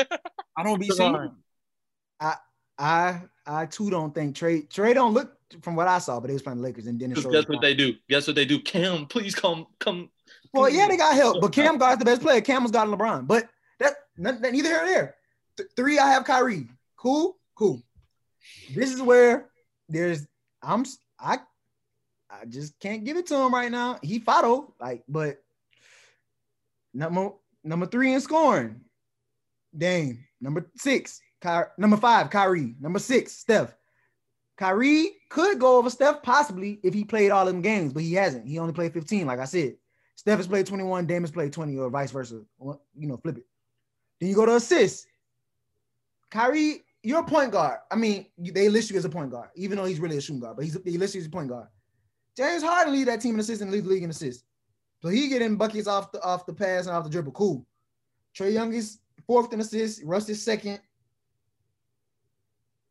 I don't be saying. I too don't think Trey don't look from what I saw, but he was playing the Lakers and Dennis. Guess what they do. Guess what they do. Cam, please come. Well, yeah, they got help, but Cam got the best player. Cam has got LeBron, but that neither here nor there. Three, I have Kyrie. Cool. This is where I just can't give it to him right now. He fought, but number three in scoring, Dame. Number six, number five, Kyrie. Number six, Steph. Kyrie could go over Steph possibly if he played all them games, but he hasn't. He only played 15, like I said. Steph has played 21, Dame has played 20, or vice versa. Flip it. Then you go to assists. Kyrie, you're a point guard. I mean, they list you as a point guard, even though he's really a shooting guard, but they list you as a point guard. James Harden lead that team in assists and lead the league in assists. So he getting buckets off the pass and off the dribble. Cool. Trae Young is fourth in assists. Russ is second.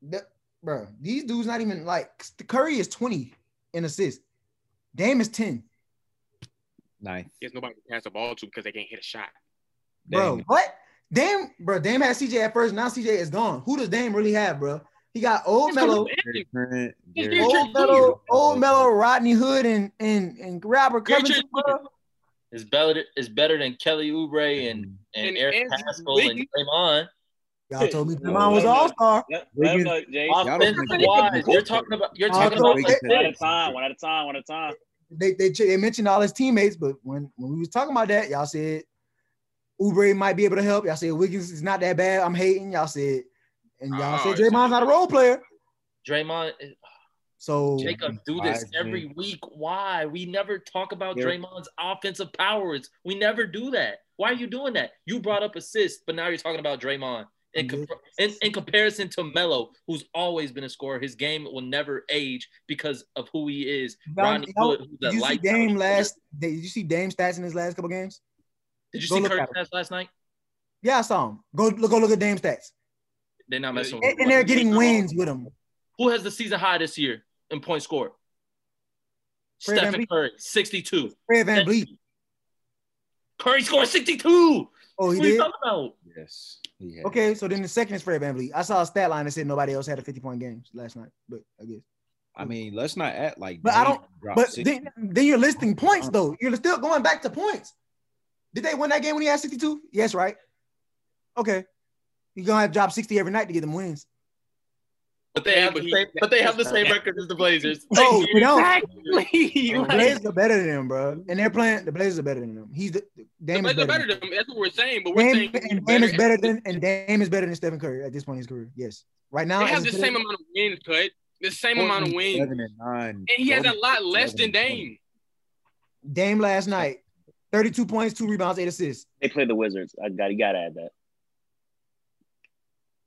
These dudes not even Curry is 20 in assists. Dame is 10. Nice. There's nobody to pass the ball to because they can't hit a shot. Bro, what? Dame had CJ at first. Now CJ is gone. Who does Dame really have, bro? He got old Melo, Rodney Hood, and Robert Covington. It's better than Kelly Oubre and Eric Pascal and Draymond. Y'all told me Draymond was an all-star. You're talking about one at a time. They mentioned all his teammates, but when we was talking about that, y'all said Oubre might be able to help. Y'all said Wiggins is not that bad. I'm hating. Y'all said, and y'all said Draymond's not a role player. Draymond. So Jacob do this every week. Why? We never talk about Draymond's offensive powers. We never do that. Why are you doing that? You brought up assists, but now you're talking about Draymond in comparison to Melo, who's always been a scorer. His game will never age because of who he is. Rodney Hood, who's a light. Did you see Dame stats in his last couple games? Did you see Kirk stats last night? Yeah, I saw him. Go look at Dame stats. They're not messing with him. And they're getting wins with him. Who has the season high this year in point scored? Stephen Curry, 62. Fred VanVleet. Curry scored 62. Oh, he did? What are you talking about? Yes. Okay, so then the second is Fred VanVleet. I saw a stat line that said nobody else had a 50-point game last night, but I guess. I mean, let's not act like. But I don't. But then you're listing points though. You're still going back to points. Did they win that game when he had 62? Yes, right. Okay. You're going to have to drop 60 every night to get them wins. But they have the same record as the Blazers. No, you don't. Exactly. The Blazers are better than them, bro. And they're playing. The Blazers are better than them. Dame is better than them. That's what we're saying. But we're saying Dame is better than Stephen Curry at this point in his career. Yes, right now they have the same amount of wins, cut. The same amount of wins. 7 and 9. And he has a lot less than Dame. Dame last night. 32 points, 2 rebounds, 8 assists. They played the Wizards. You gotta add that.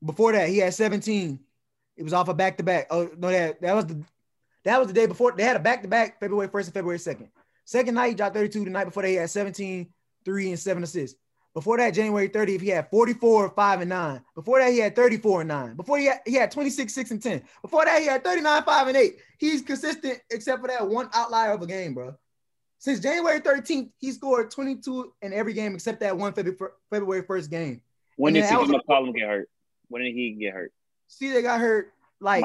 Before that, he had 17. It was off a back-to-back. Oh no, that was the day before. They had a back-to-back, February 1st and February 2nd. Second night, he dropped 32. The night before that, he had 17, 3, and 7 assists. Before that, January 30th, he had 44, 5, and 9. Before that, he had 34 and 9. Before he had 26, 6, and 10. Before that, he had 39, 5, and 8. He's consistent except for that one outlier of a game, bro. Since January 13th, he scored 22 in every game except that one February 1st game. When did McCollum get hurt? When did he get hurt? CJ got hurt 3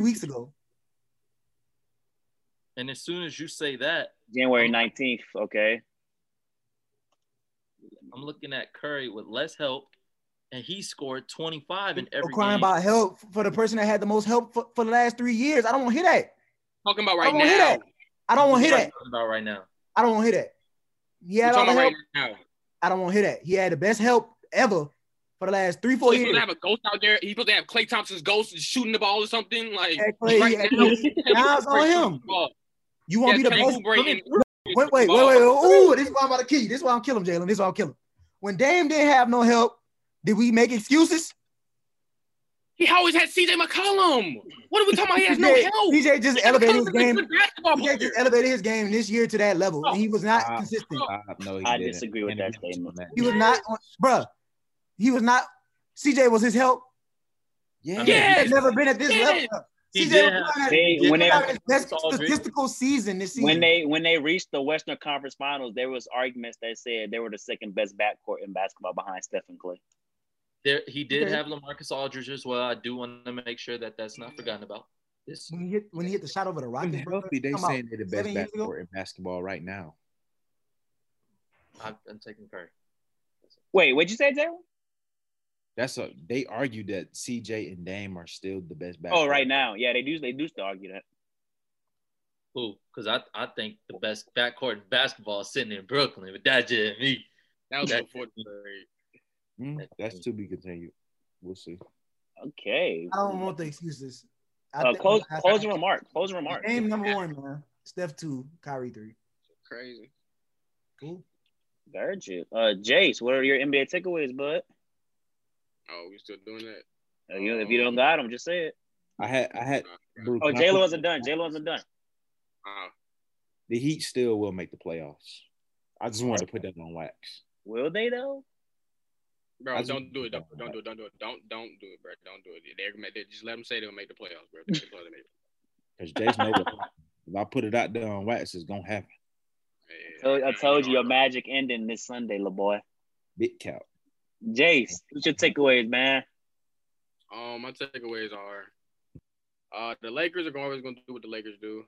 weeks ago. And as soon as you say that. January 19th, okay. I'm looking at Curry with less help, and he scored 25 in every game. Crying about help for the person that had the most help for the last 3 years. I don't want to hear that. Talking about right now. I don't want to hear that. I don't want to hear that. He had all the help. I don't want to hear that. He had the best help ever for the last 3-4 years. He's supposed to have a ghost out there. He's supposed to have Klay Thompson's ghost shooting the ball or something. Now it's on him. You want to be the most. Wait. Ooh, this is why I'm about to kill you. This is why I'm killing him, Jalen. This is why I'm killing him. When Dame didn't have no help, did we make excuses? He always had C.J. McCollum. What are we talking about? He has no help. C.J. just elevated his game. CJ just elevated his game this year to that level. And he was not consistent. I disagree with that statement. He was not, bruh. He was not. C.J. was his help. Yeah. He's never been at this level. When they reached the Western Conference Finals, there was arguments that said they were the second best backcourt in basketball behind Steph and Clay. He did have LaMarcus Aldridge as well. I do want to make sure that that's not forgotten about. When he hit the shot over the Rockets, they're saying they're the best backcourt in basketball right now. I'm taking Curry. Wait, what'd you say, Darrell? They argue that CJ and Dame are still the best backcourt. Oh, right now, yeah, they do still argue that. Ooh, because I think the best backcourt in basketball is sitting in Brooklyn, but that's just me. That was before the third. That's to be continued. We'll see. Okay. I don't want the excuses. Closing remark. Game number one, man. Steph 2, Kyrie 3. Crazy. Cool. Virgin. Jace, what are your NBA takeaways, bud? Oh, we still doing that. If you don't got them, just say it. I had. Oh, Jalen wasn't done. The Heat still will make the playoffs. I just wanted to put that on wax. Will they though? Bro, don't do it. Don't do it. Don't do it, bro. Don't do it. They just let them say they'll make the playoffs, bro. Because Jace knows if I put it out there on wax, it's gonna happen. Yeah, I told you your magic ending this Sunday, little boy. Big count. Jace, what's your takeaways, man? My takeaways are the Lakers are always going to do what the Lakers do.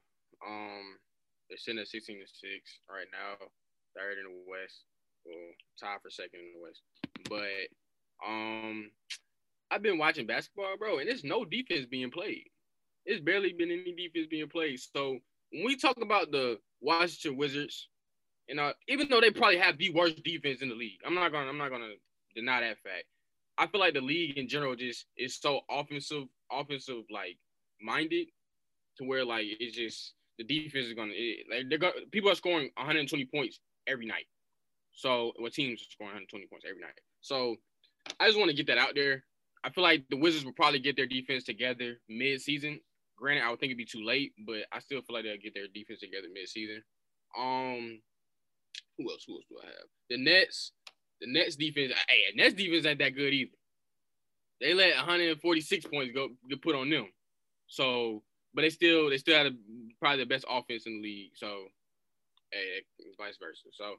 They're sitting at 16-6 right now, third in the West, well, tied for second in the West. But I've been watching basketball, bro, and there's no defense being played. It's barely been any defense being played. So when we talk about the Washington Wizards, you know, even though they probably have the worst defense in the league, I'm not gonna deny that fact. I feel like the league in general just is so offensive like minded, to where like it's just the defense is people are scoring 120 points every night. So teams are scoring 120 points every night. So I just want to get that out there. I feel like the Wizards will probably get their defense together mid-season. Granted, I would think it'd be too late, but I still feel like they'll get their defense together mid-season. Who else do I have? The Nets defense. Hey, Nets defense ain't that good either. They let 146 points go get put on them. So, but they still had probably the best offense in the league. So, hey, vice versa. So,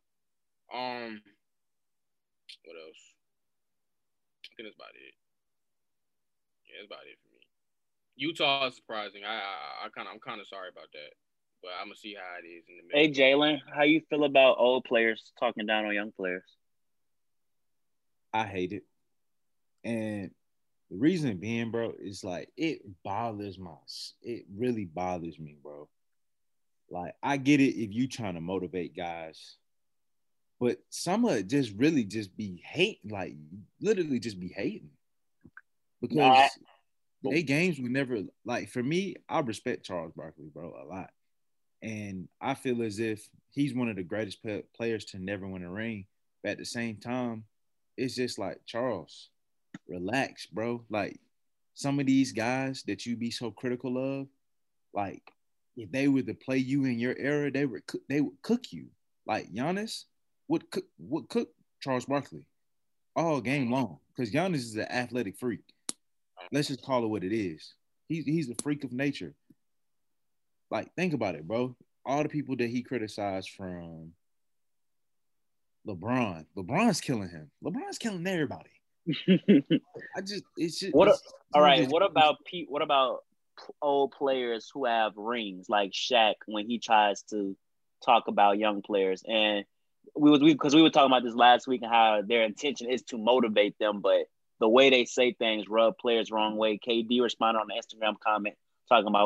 what else? I think that's about it. Yeah, that's about it for me. Utah is surprising. I'm kind of sorry about that, but I'm gonna see how it is in the middle. Hey, Jalen, how you feel about old players talking down on young players? I hate it. And the reason being, bro, is like it really bothers me, bro. Like, I get it if you trying to motivate guys, but some of it just really just be hating, like literally just be hating. Because they games would never, like, for me, I respect Charles Barkley, bro, a lot. And I feel as if he's one of the greatest players to never win a ring. But at the same time, it's just like, Charles, relax, bro. Like, some of these guys that you be so critical of, like, if they were to play you in your era, they would cook you. Like, Giannis would cook Charles Barkley all game long, because Giannis is an athletic freak. Let's just call it what it is. He's a freak of nature. Like, think about it, bro. All the people that he criticized, from LeBron's killing him. LeBron's killing everybody. What about old players who have rings, like Shaq, when he tries to talk about young players? And because we were talking about this last week, and how their intention is to motivate them, but the way they say things rub players the wrong way. KD responded on an Instagram comment talking about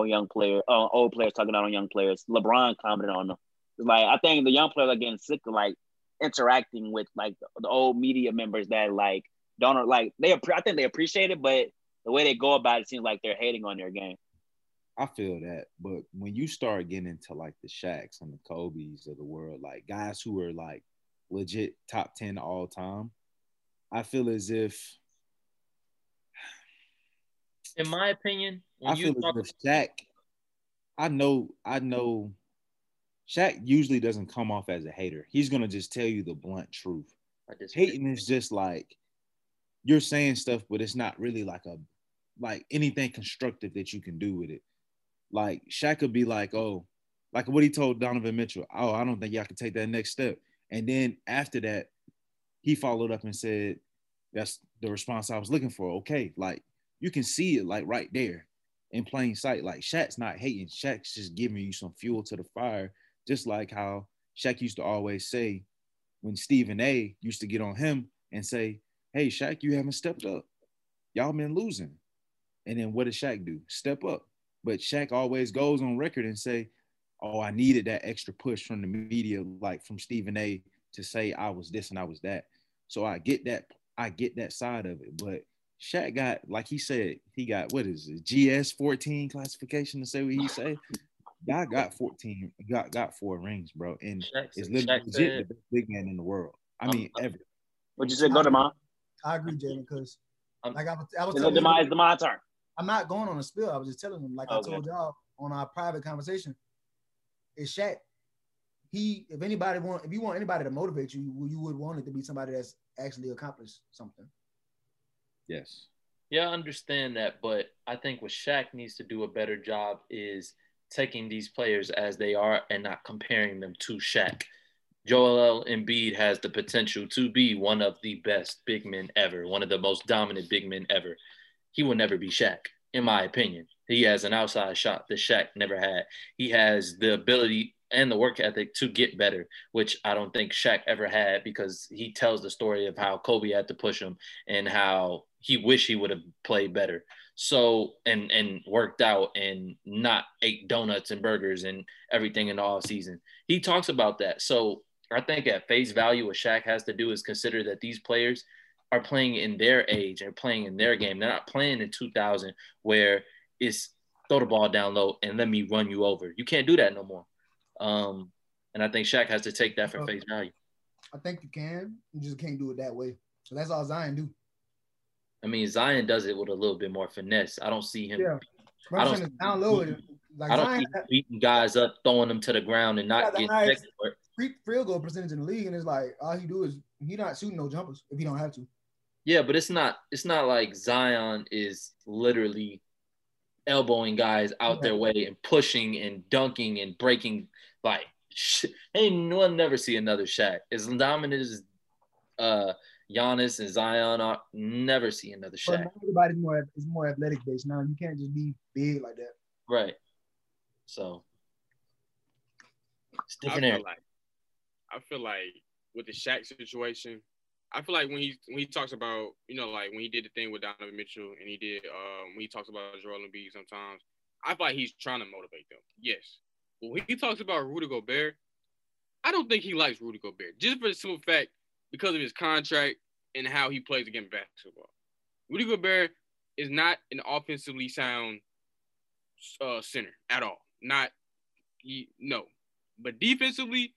old players talking about young players. LeBron commented on them. Like, I think the young players are getting sick of, like, interacting with, like, the old media members that, like, don't, like, I think they appreciate it, but the way they go about it seems like they're hating on their game. I feel that, but when you start getting into, like, the Shaqs and the Kobes of the world, like, guys who are, like, legit top 10 all time, I feel as if, in my opinion, Shaq, I know Shaq usually doesn't come off as a hater. He's going to just tell you the blunt truth. Hating is just like, you're saying stuff, but it's not really like a like anything constructive that you can do with it. Like Shaq could be like, oh, like what he told Donovan Mitchell, oh, I don't think y'all can take that next step. And then after that, he followed up and said, that's the response I was looking for. Okay, like you can see it like right there in plain sight. Like Shaq's not hating. Shaq's just giving you some fuel to the fire, just like how Shaq used to always say when Stephen A used to get on him and say, hey, Shaq, you haven't stepped up. Y'all been losing. And then what does Shaq do? Step up. But Shaq always goes on record and say, oh, I needed that extra push from the media, like from Stephen A to say I was this and I was that. So I get that side of it. But Shaq got, like he said, he got, what is it, GS-14 classification to say what he say? Y'all got 14, got 4 rings, bro. And it's literally legit the best big man in the world. I mean, ever. What'd you say? Go to mine. I agree, Jalen, because like I was telling you, it's my turn. I'm not going on a spill. I was just telling him, like I told y'all on our private conversation, is Shaq. If you want anybody to motivate you, you would want it to be somebody that's actually accomplished something. Yes. Yeah, I understand that, but I think what Shaq needs to do a better job is taking these players as they are and not comparing them to Shaq. Joel Embiid has the potential to be one of the best big men ever, one of the most dominant big men ever. He will never be Shaq, in my opinion. He has an outside shot that Shaq never had. He has the ability and the work ethic to get better, which I don't think Shaq ever had, because he tells the story of how Kobe had to push him and how he wished he would have played better. So and worked out and not ate donuts and burgers and everything in the offseason. He talks about that. So I think at face value, what Shaq has to do is consider that these players are playing in their age and playing in their game. They're not playing in 2000 where it's throw the ball down low and let me run you over. You can't do that no more. And I think Shaq has to take that for face value. I think you can. You just can't do it that way. So that's all Zion do. I mean, Zion does it with a little bit more finesse. I don't see him. Yeah. I don't see him beating guys up, throwing them to the ground, and not getting field goal percentage in the league, and it's like all he do is he not shooting no jumpers if he don't have to. Yeah, but it's not like Zion is literally elbowing guys out their way and pushing and dunking and breaking. Like, hey, we'll never see another Shaq. As dominant as Giannis and Zion, I'll never see another Shaq. But everybody's more athletic based now. You can't just be big like that. Right. So it's different era. I feel like with the Shaq situation, I feel like when he talks about, you know, like when he did the thing with Donovan Mitchell and he did when he talks about Joel Embiid sometimes, I feel like he's trying to motivate them. Yes. But when he talks about Rudy Gobert, I don't think he likes Rudy Gobert. Just for the simple fact, because of his contract and how he plays against basketball. Rudy Gobert is not an offensively sound center at all. But defensively,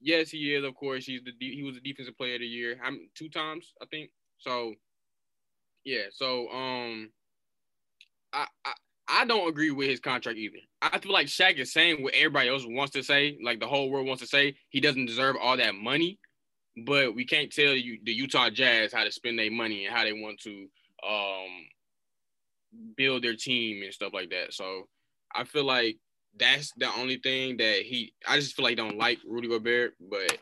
yes, he is, of course. He was the defensive player of the year 2 times, I think. So, yeah. So, I don't agree with his contract either. I feel like Shaq is saying what everybody else wants to say, like the whole world wants to say. He doesn't deserve all that money. But we can't tell you the Utah Jazz how to spend their money and how they want to build their team and stuff like that. So I feel like that's the only thing that I just feel like don't like Rudy Gobert. But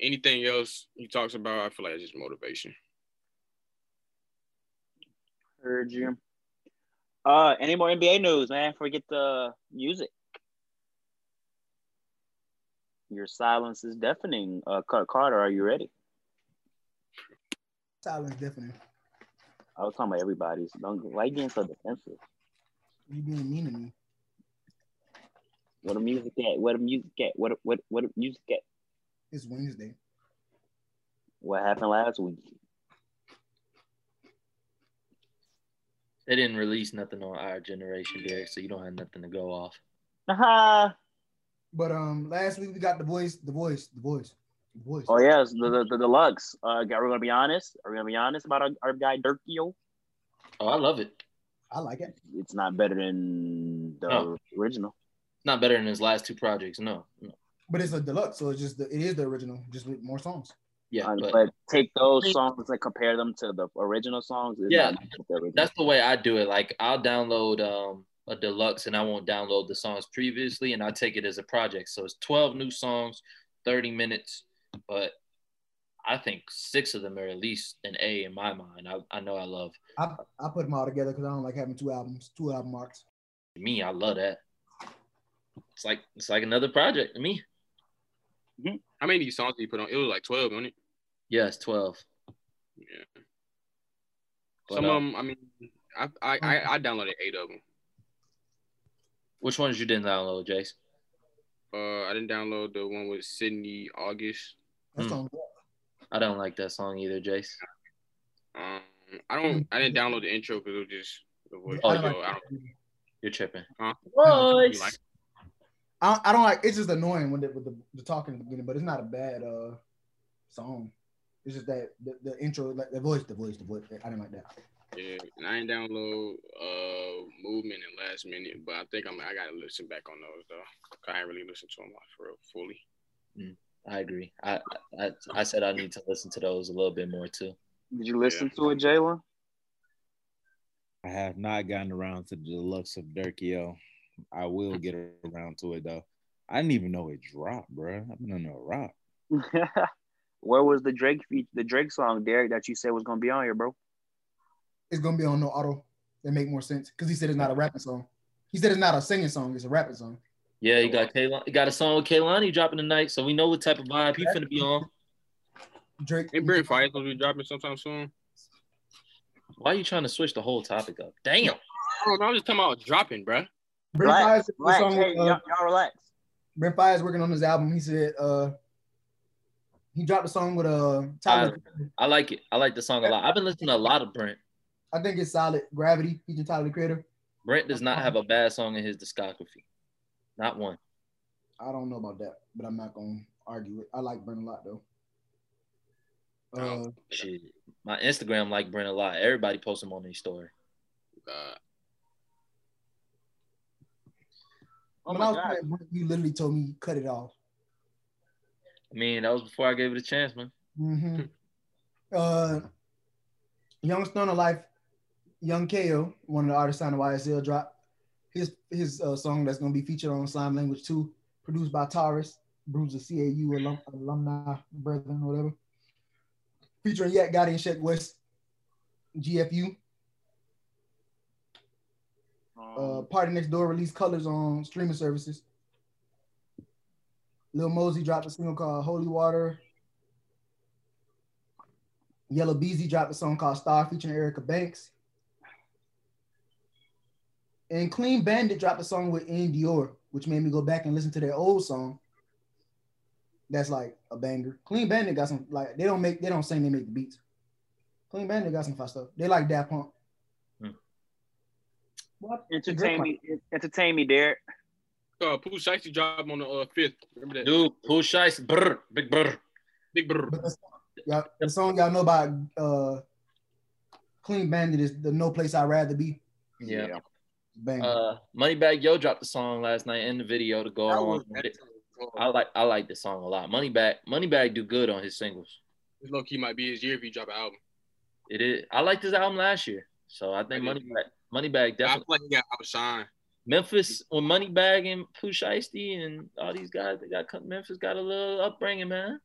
anything else he talks about, I feel like it's just motivation. Heard you. Any more NBA news, man, before we get the music? Your silence is deafening. Carter, are you ready? Silence deafening. I was talking about everybody's. Why are you being so defensive? You being mean to me. What a music at? It's Wednesday. What happened last week? They didn't release nothing on Our Generation, Derek, so you don't have nothing to go off. Haha. But last week we got The Voice. Oh yes, the deluxe. Are we gonna be honest? About our guy Durkio? Oh, I love it. I like it. It's not better than the original. It's not better than his last 2 projects. No. But it's a deluxe, so it is the original, just with more songs. Yeah, but take those songs and compare them to the original songs. Yeah, that's the way I do it. Like, I'll download a deluxe, and I won't download the songs previously, and I take it as a project. So it's 12 new songs, 30 minutes, but I think 6 of them are at least an A in my mind. I know I love. I put them all together because I don't like having two album marks. Me, I love that. It's like another project to me. Mm-hmm. How many songs did you put on? It was like 12, wasn't it? Yeah, it's 12. Yeah. But some of them, I mean, I downloaded 8 of them. Which ones you didn't download, Jace? I didn't download the one with Sydney August. That song. I don't like that song either, Jace. I didn't download the intro because it was just the voice. Oh, you're tripping. Huh? Voice. I don't like. It's just annoying with the talking in the beginning, but it's not a bad song. It's just that the intro, like the voice. I didn't like that. Yeah, and I didn't download Movement in Last Minute, but I think I gotta listen back on those though. I ain't really listened to them for real fully. Mm, I agree. I said I need to listen to those a little bit more too. Did you listen to it, Jalen? I have not gotten around to the deluxe of Durkio. I will get around to it though. I didn't even know it dropped, bro. I've been under a rock. Where was the Drake song, Derek, that you said was gonna be on here, bro? It's gonna be on No Auto. That make more sense because he said it's not a rapping song. He said it's not a singing song. It's a rapping song. Yeah, you got Kaylani. You got a song with Kaylani dropping tonight, so we know what type of vibe he's finna be on. Drake. Ain't Brent Fire gonna be dropping sometime soon? Why are you trying to switch the whole topic up? Damn. I'm just talking about dropping, bro. Brent Fires, hey, y'all relax. Brent Fires working on his album. He said he dropped a song with Tyler. I like it. I like the song a lot. I've been listening to a lot of Brent. I think it's solid. Gravity, featuring Tyler, the Creator. Brent does not have a bad song in his discography. Not one. I don't know about that, but I'm not going to argue it. I like Brent a lot, though. Shit. My Instagram like Brent a lot. Everybody posts him on their story. When I was playing Brent, you literally told me you cut it off. I mean, that was before I gave it a chance, man. Mm-hmm. Young Stoner Life, Young KO, one of the artists signed to YSL, dropped his song that's going to be featured on Slime Language 2, produced by Taurus, Bruiser CAU alumni, brethren, whatever. Featuring Yak Gotti and Sheck West, GFU. Party Next Door released Colors on streaming services. Lil Mosey dropped a single called Holy Water. Yellow Beezy dropped a song called Star featuring Erica Banks. And Clean Bandit dropped a song with N Dior, which made me go back and listen to their old song. That's like a banger. Clean Bandit got some, like, they don't sing, they make the beats. Clean Bandit got some fun stuff. They like Daft Punk. Hmm. What? Entertain me, Derek. Pooh Shiesty dropped on the 5th. Remember that? Dude, Pooh Shiesty, brr, big brr. Big brr. The song y'all know about Clean Bandit is the No Place I'd Rather Be. Yeah. Bang. Moneybag Yo dropped the song last night in the video to go along with it. I like the song a lot. Moneybag do good on his singles. This low key might be his year if he drop an album. It is. I liked his album last year, so I think Moneybag definitely. I feel like he got outshined. Memphis when Moneybag and Pooh Shiesty and all these guys, Memphis got a little upbringing, man.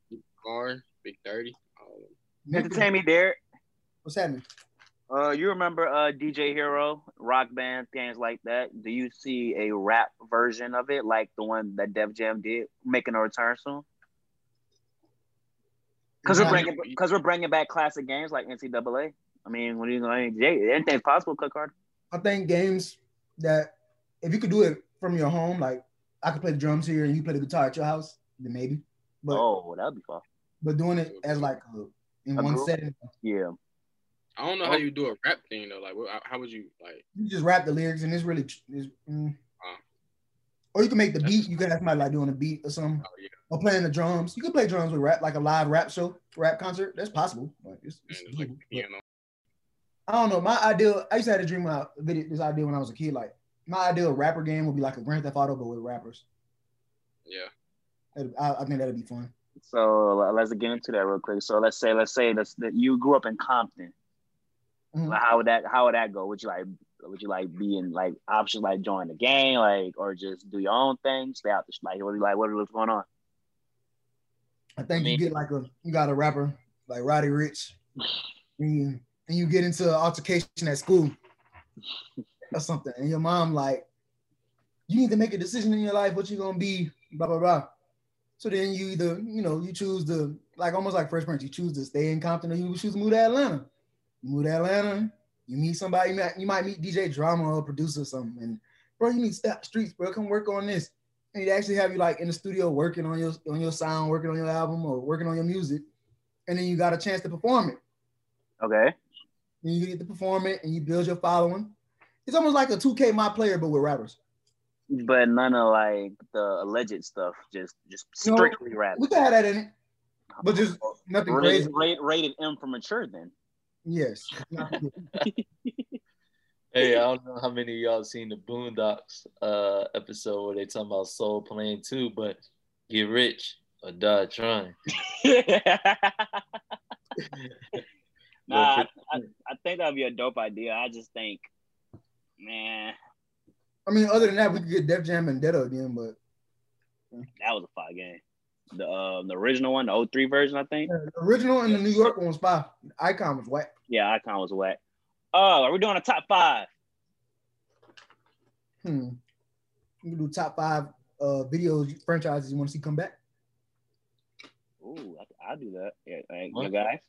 Big 30. Entertain me, Derek. What's happening? You remember DJ Hero, Rock Band, things like that? Do you see a rap version of it, like the one that Def Jam did, making a return soon? Because we're bringing back classic games like NCAA. I mean, what are you going? Anything's possible, Cook Hard. I think games that if you could do it from your home, like I could play the drums here and you play the guitar at your house, then maybe. But, that'd be fun. But doing it as like one setting. Yeah. I don't know how you do a rap thing though. Like, how would you like? You just rap the lyrics, and it's really. Or you can make the beat. You can have somebody like doing a beat or something. Oh, yeah. Or playing the drums. You can play drums with rap, like a live rap show, rap concert. That's possible. Like, it's like piano. I don't know. My ideal. I used to have a dream when I did this idea when I was a kid. Like, my ideal rapper game would be like a Grand Theft Auto, but with rappers. Yeah. I think that'd be fun. So let's get into that real quick. So let's say that you grew up in Compton. Mm-hmm. How would that go? Would you be in like options like join the gang, like, or just do your own thing, stay out the what's going on? I mean, you got a rapper like Roddy Ricch, and you get into an altercation at school or something, and your mom like, you need to make a decision in your life, what you gonna be, blah blah blah. So then you either, you choose to, like, almost like Fresh Prince, you choose to stay in Compton, or you choose to move to Atlanta. You move to Atlanta, you meet somebody, you might meet DJ Drama or a producer or something, and bro, you need to stop streets, bro, come work on this. And he'd actually have you like in the studio working on your sound, working on your album or working on your music. And then you got a chance to perform it. Okay. And you get to perform it and you build your following. It's almost like a 2K My Player, but with rappers. But none of like the alleged stuff, just strictly rap. We could have that in it, but just nothing crazy. Rated M for mature then. Yes. Hey, I don't know how many of y'all seen the Boondocks episode where they talking about Soul Plane 2, but get rich or die trying. Nah, I think that would be a dope idea. I just think, man. I mean, other than that, we could get Def Jam and Deto again, but. That was a fire game. The original one, the 03 version, I think. Yeah, the original and the New York one was fire. Icon was whack. Yeah, Icon was whack. Oh, are we doing a top five? You can do top five videos, franchises you want to see come back. Ooh, I'll do that. Yeah, like, you guys.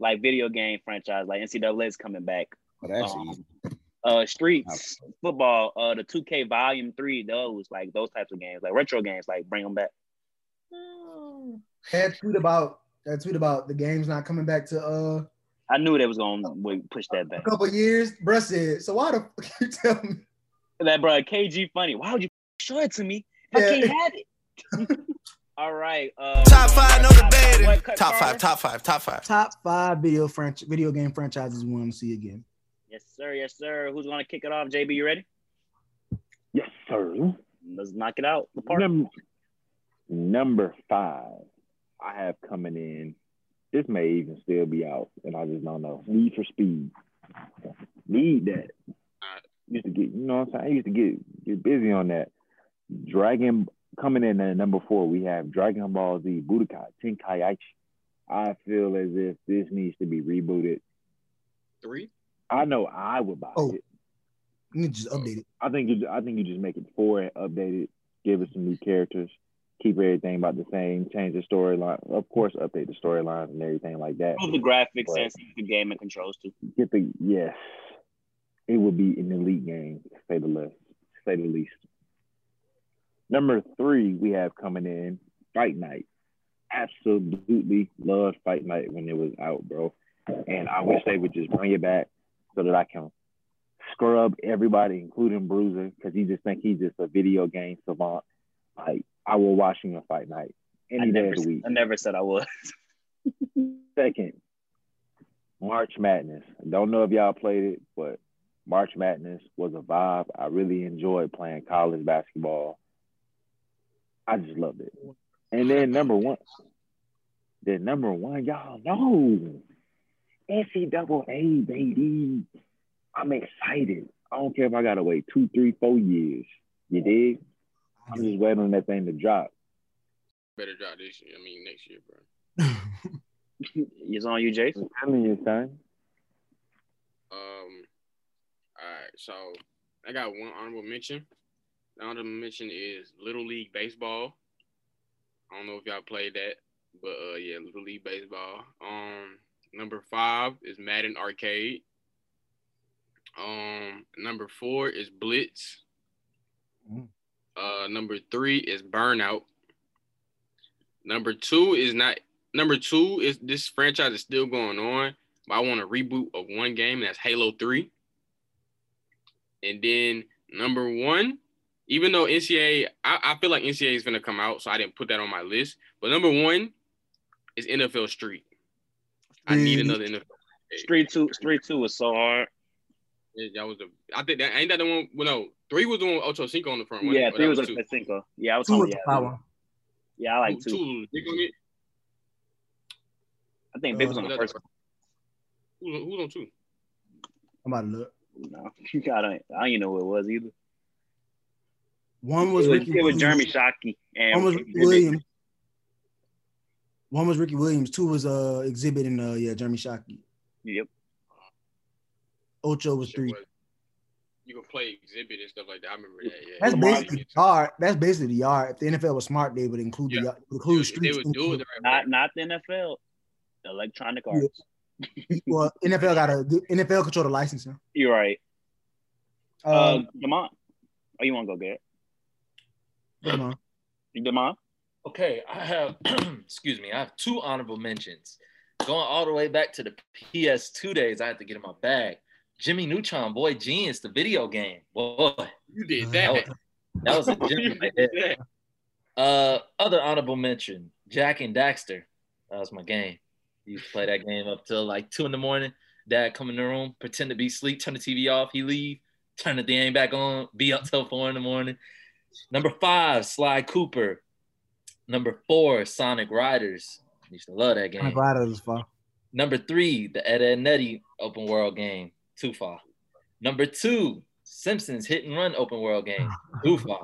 Like video game franchise, like NCAA's coming back. Oh, that's easy. Streets, football, the 2K Volume 3, those types of games, like retro games, like bring them back. That tweet about the game's not coming back to I knew they was going to push that back. A couple years, bruh said, so why the fuck you tell me? That bruh, KG funny. Why would you show it to me? Yeah. I can't have it. All right. Top five, no debate. Top five. Top five video game franchises we want to see again. Yes, sir. Yes, sir. Who's going to kick it off? JB, you ready? Yes, sir. Let's knock it out. The park. Number five, I have coming in. This may even still be out, and I just don't know. Need for Speed. Need that. Used to get, I used to get busy on that. Dragon, coming in at number four, we have Dragon Ball Z, Budokai Tenkaichi. I feel as if this needs to be rebooted. 3? I know I would buy it. You just update it. I think you just make it 4 and update it. Give us some new characters. Keep everything about the same, change the storyline. Of course, update the storylines and everything like that. The graphics and the game and controls too. Yes. It would be an elite game, to say the least. Number 3 we have coming in, Fight Night. Absolutely loved Fight Night when it was out, bro. And I wish they would just bring it back so that I can scrub everybody, including Bruiser, because he just think he's just a video game savant. Like, I will watch him on Fight Night any day of the week. I never said I would. 2nd, March Madness. I don't know if y'all played it, but March Madness was a vibe. I really enjoyed playing college basketball. I just loved it. And then number one, y'all know, NCAA, baby. I'm excited. I don't care if I gotta wait 2, 3, 4 years. You dig? I'm just waiting on that thing to drop. Better drop this year. I mean, next year, bro. It's on you, Jason. I'm in your time. All right. So I got one honorable mention. The honorable mention is Little League Baseball. I don't know if y'all played that, but yeah, Little League Baseball. Number 5 is Madden Arcade. Number 4 is Blitz. Mm. Number 3 is Burnout. Number two is this franchise is still going on, but I want a reboot of one game, and that's Halo 3. And then number 1, even though NCAA, I feel like NCAA is going to come out, so I didn't put that on my list. But number 1 is NFL Street. I need another NFL Street. Street 2 was so hard. Yeah, that was I think that ain't that the one. Well, no, 3 was the one with Ocho Cinco on the front. Yeah, 3 was Ocho Cinco. Yeah, I was 2 was the power. Yeah, I like 2. think Big was on the first one. Who's on two? I'm about to look. No, I don't even know who it was either. One was Ricky. It was Jeremy Shockey. And one was Ricky Williams. One was Ricky Williams. Two was Exhibit and Jeremy Shockey. Yep. Ocho was three. You can play Exhibit and stuff like that. I remember that. Yeah. That's basically the yard. That's basically the yard. If the NFL was smart, they would include the include streets. They would do it the right way. Not the NFL. The Electronic Arts. Yeah. Well, NFL control the licensing. You're right. Demond. Oh, you want to go get it? Demond. Demond? Okay, I have excuse me. I have two honorable mentions. Going all the way back to the PS2 days, I had to get in my bag. Jimmy Neutron, boy, Genius, the video game. Boy, you did that. That was a gem right there. Other honorable mention, Jack and Daxter. That was my game. You used to play that game up till like 2 a.m. Dad come in the room, pretend to be asleep, turn the TV off, he leave, turn the thing back on, be up till 4 a.m. Number 5, Sly Cooper. Number 4, Sonic Riders. I used to love that game. Sonic Riders was fun. Number 3, the Ed, Edd n Eddy open world game. Too far. Number 2, Simpsons Hit and Run open world game. Too far.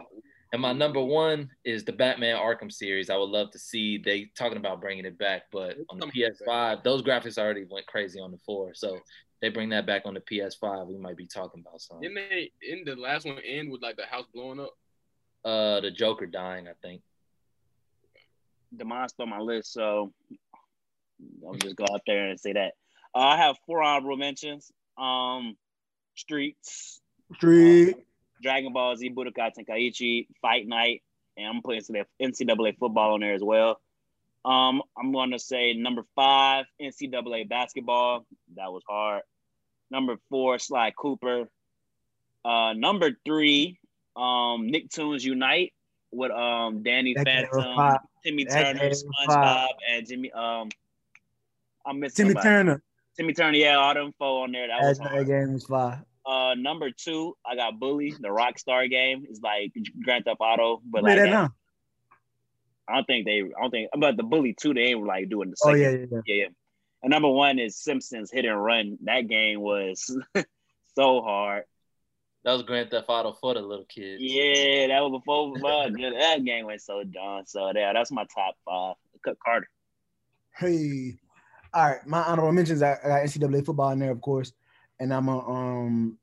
And my number 1 is the Batman Arkham series. I would love to see they talking about bringing it back, but on the PS5, those graphics already went crazy on the 4. So they bring that back on the PS5, we might be talking about something. Didn't they in the last one end with like the house blowing up? The Joker dying, I think. Demond stole my list, so I'll just go out there and say that. I have 4 honorable mentions. Streets, Dragon Ball Z, Budokai Tenkaichi, Fight Night, and I'm putting NCAA football on there as well. I'm going to say number 5, NCAA basketball. That was hard. Number 4, Sly Cooper. Number 3, Nicktoons Unite with Danny Phantom, Timmy Turner, SpongeBob, and Jimmy. I'm missing Timmy Turner, yeah, all them four on there. That was hard. Game was fly. Number 2, I got Bully, the Rockstar game. It's like Grand Theft Auto, but like that, I don't think. But the Bully 2, they ain't like doing the second. Oh yeah. And number 1 is Simpsons Hit and Run. That game was so hard. That was Grand Theft Auto for the little kids. Yeah, that was before. That game went so dumb. So yeah, that's my top 5. Cut Carter. Hey. All right, my honorable mentions. I got NCAA football in there, of course, and I'm gonna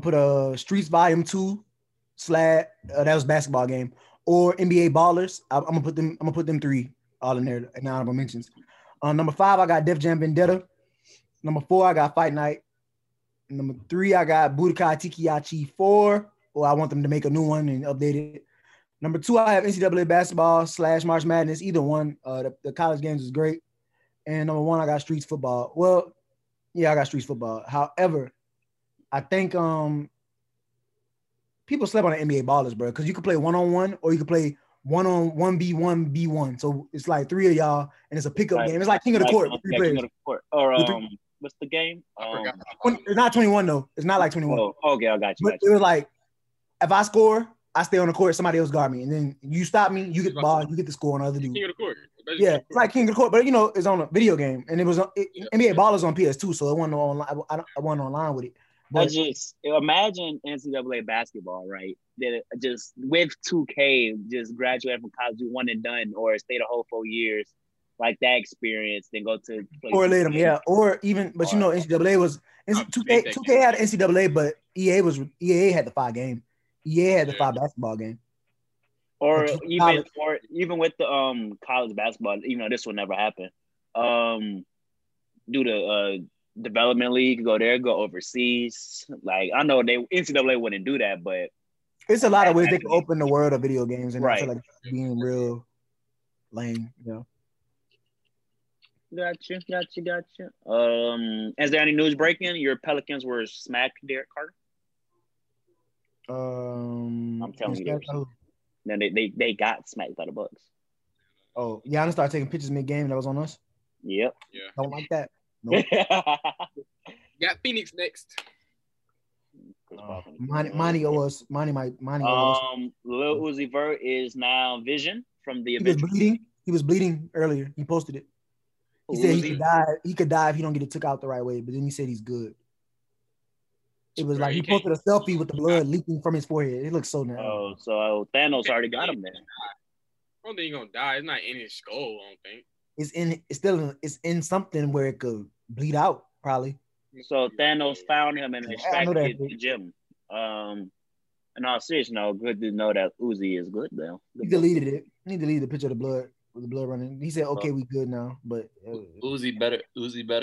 put Streets Volume 2, Slab. That was a basketball game, or NBA Ballers. I'm gonna put them 3 all in there in honorable mentions. Number 5, I got Def Jam Vendetta. Number 4, I got Fight Night. Number 3, I got Budokai Tenkaichi 4. I want them to make a new one and update it. Number 2, I have NCAA basketball / March Madness. Either one, the college games is great. And number 1, I got Streets football. Well, yeah, I got Streets football. However, I think people slept on the NBA Ballers, bro, because you can play 1-on-1 or you can play 1-on-1v1v1. So it's like 3 of y'all, and it's a pickup game. It's like King of the Court. Yeah, King of the Court. Or what's the game? It's not 21 though. It's not like 21. Oh, okay, I got you. But it was like if I score, I stay on the court, somebody else guard me, and then you stop me, you get the ball, you get the score on the other dude. King of the Court. Yeah, it's like King of the Court, but you know, it's on a video game, and NBA Ballers on PS2, so it wasn't online. I wasn't online with it. But I just imagine NCAA basketball, right? That just with 2K, just graduate from college, do one and done, or stay the whole 4 years, like that experience, then go to play or later, yeah, or even, but you know, NCAA was 2K had NCAA, but EA had the 5 game. Yeah, the 5 basketball game. Or even with the college basketball, you know, this will never happen. Do the development league, go there, go overseas. Like I know NCAA wouldn't do that, but it's a lot of ways they can open the world of video games and right. Like being real lame, you know. Gotcha. Is there any news breaking? Your Pelicans were smacked, Derek Carter. I'm telling you, no, they got smacked by the Bucks. Oh, Giannis started taking pictures mid-game. That was on us. Yep. Yeah. Don't like that. Nope. Got Phoenix next. Chris Paul from the Monty. Lil Uzi Vert is now Vision from the Avengers. He was bleeding earlier. He posted it. He said he could die. He could die if he don't get it took out the right way. But then he said he's good. It was like he posted a selfie with the blood leaking from his forehead. It looks so nice. Oh, so Thanos already got him there. I don't think he's gonna die. It's not in his skull. I don't think it's in. It's still. It's in something where it could bleed out probably. So Thanos found him and extracted him from the gym. In all seriousness, no, good to know that Uzi is good now. He deleted it. He deleted the picture of the blood. With the blood running, he said, "Okay, we good now." But Uzi better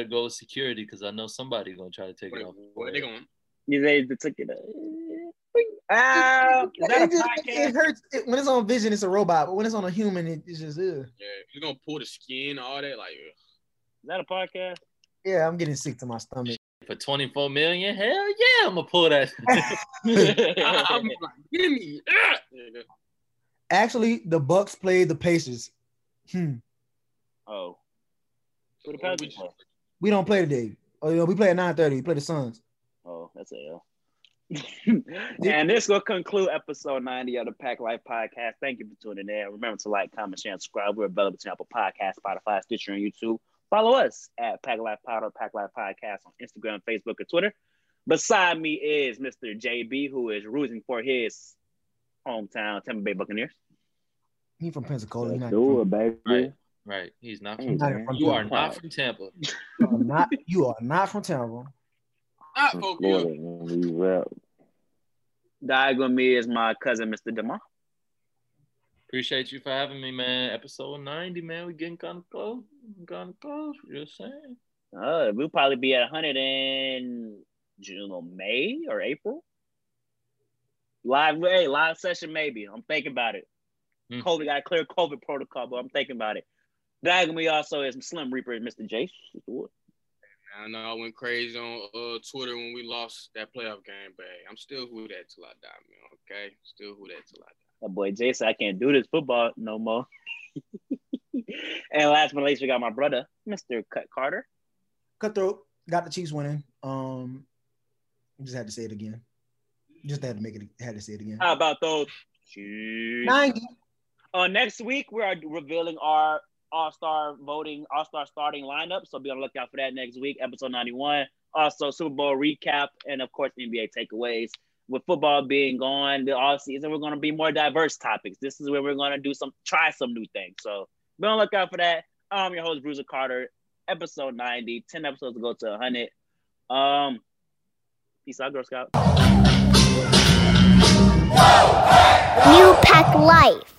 go with security because I know somebody's gonna try to take it off. Where they going? They took it. It hurts when it's on Vision. It's a robot, but when it's on a human, it's just ugh. Yeah. You're gonna pull the skin, all that. Like, is that a podcast? Yeah, I'm getting sick to my stomach. For $24 million, hell yeah, I'm gonna pull that. I'm like, give me. Actually, the Bucks played the Pacers. Oh. We don't play today. Oh, you know, we play at 9:30. We play the Suns. Oh, that's a L. And this will conclude episode 90 of the Pack Life Podcast. Thank you for tuning in. Remember to like, comment, share, and subscribe. We're available to Apple Podcasts, Spotify, Stitcher, and YouTube. Follow us at Pack Life Pod or Pack Life Podcast on Instagram, Facebook, and Twitter. Beside me is Mr. JB, who is rooting for his hometown Tampa Bay Buccaneers. He from Pensacola. He's not from Tampa. Right. He's not from Tampa. You are not from Tampa. You are not from Tampa. Not from Florida. Diagonal me is my cousin, Mr. DeMar. Appreciate you for having me, man. Episode 90, man. We're getting kind of close. You're saying? We'll probably be at 100 in June or May or April. Live session maybe. I'm thinking about it. COVID got a clear COVID protocol, but I'm thinking about it. Diagonal me also is Slim Reaper, Mr. Jace. I know I went crazy on Twitter when we lost that playoff game, but hey, I'm still who that till I die, man. Okay, still who that till I die. My boy Jace, I can't do this football no more. And last but not least, we got my brother, Mr. Cut Carter. Cutthroat got the Chiefs winning. Just had to say it again. Had to say it again. How about those? 90. Next week, we are revealing our All-Star starting lineup. So be on the lookout for that next week, episode 91. Also, Super Bowl recap and, of course, NBA takeaways. With football being gone, the off-season, we're going to be more diverse topics. This is where we're going to try some new things. So be on the lookout for that. I'm your host, Bruiser Carter, episode 90. 10 episodes to go to 100. Peace out, Girl Scout. New Pack Life.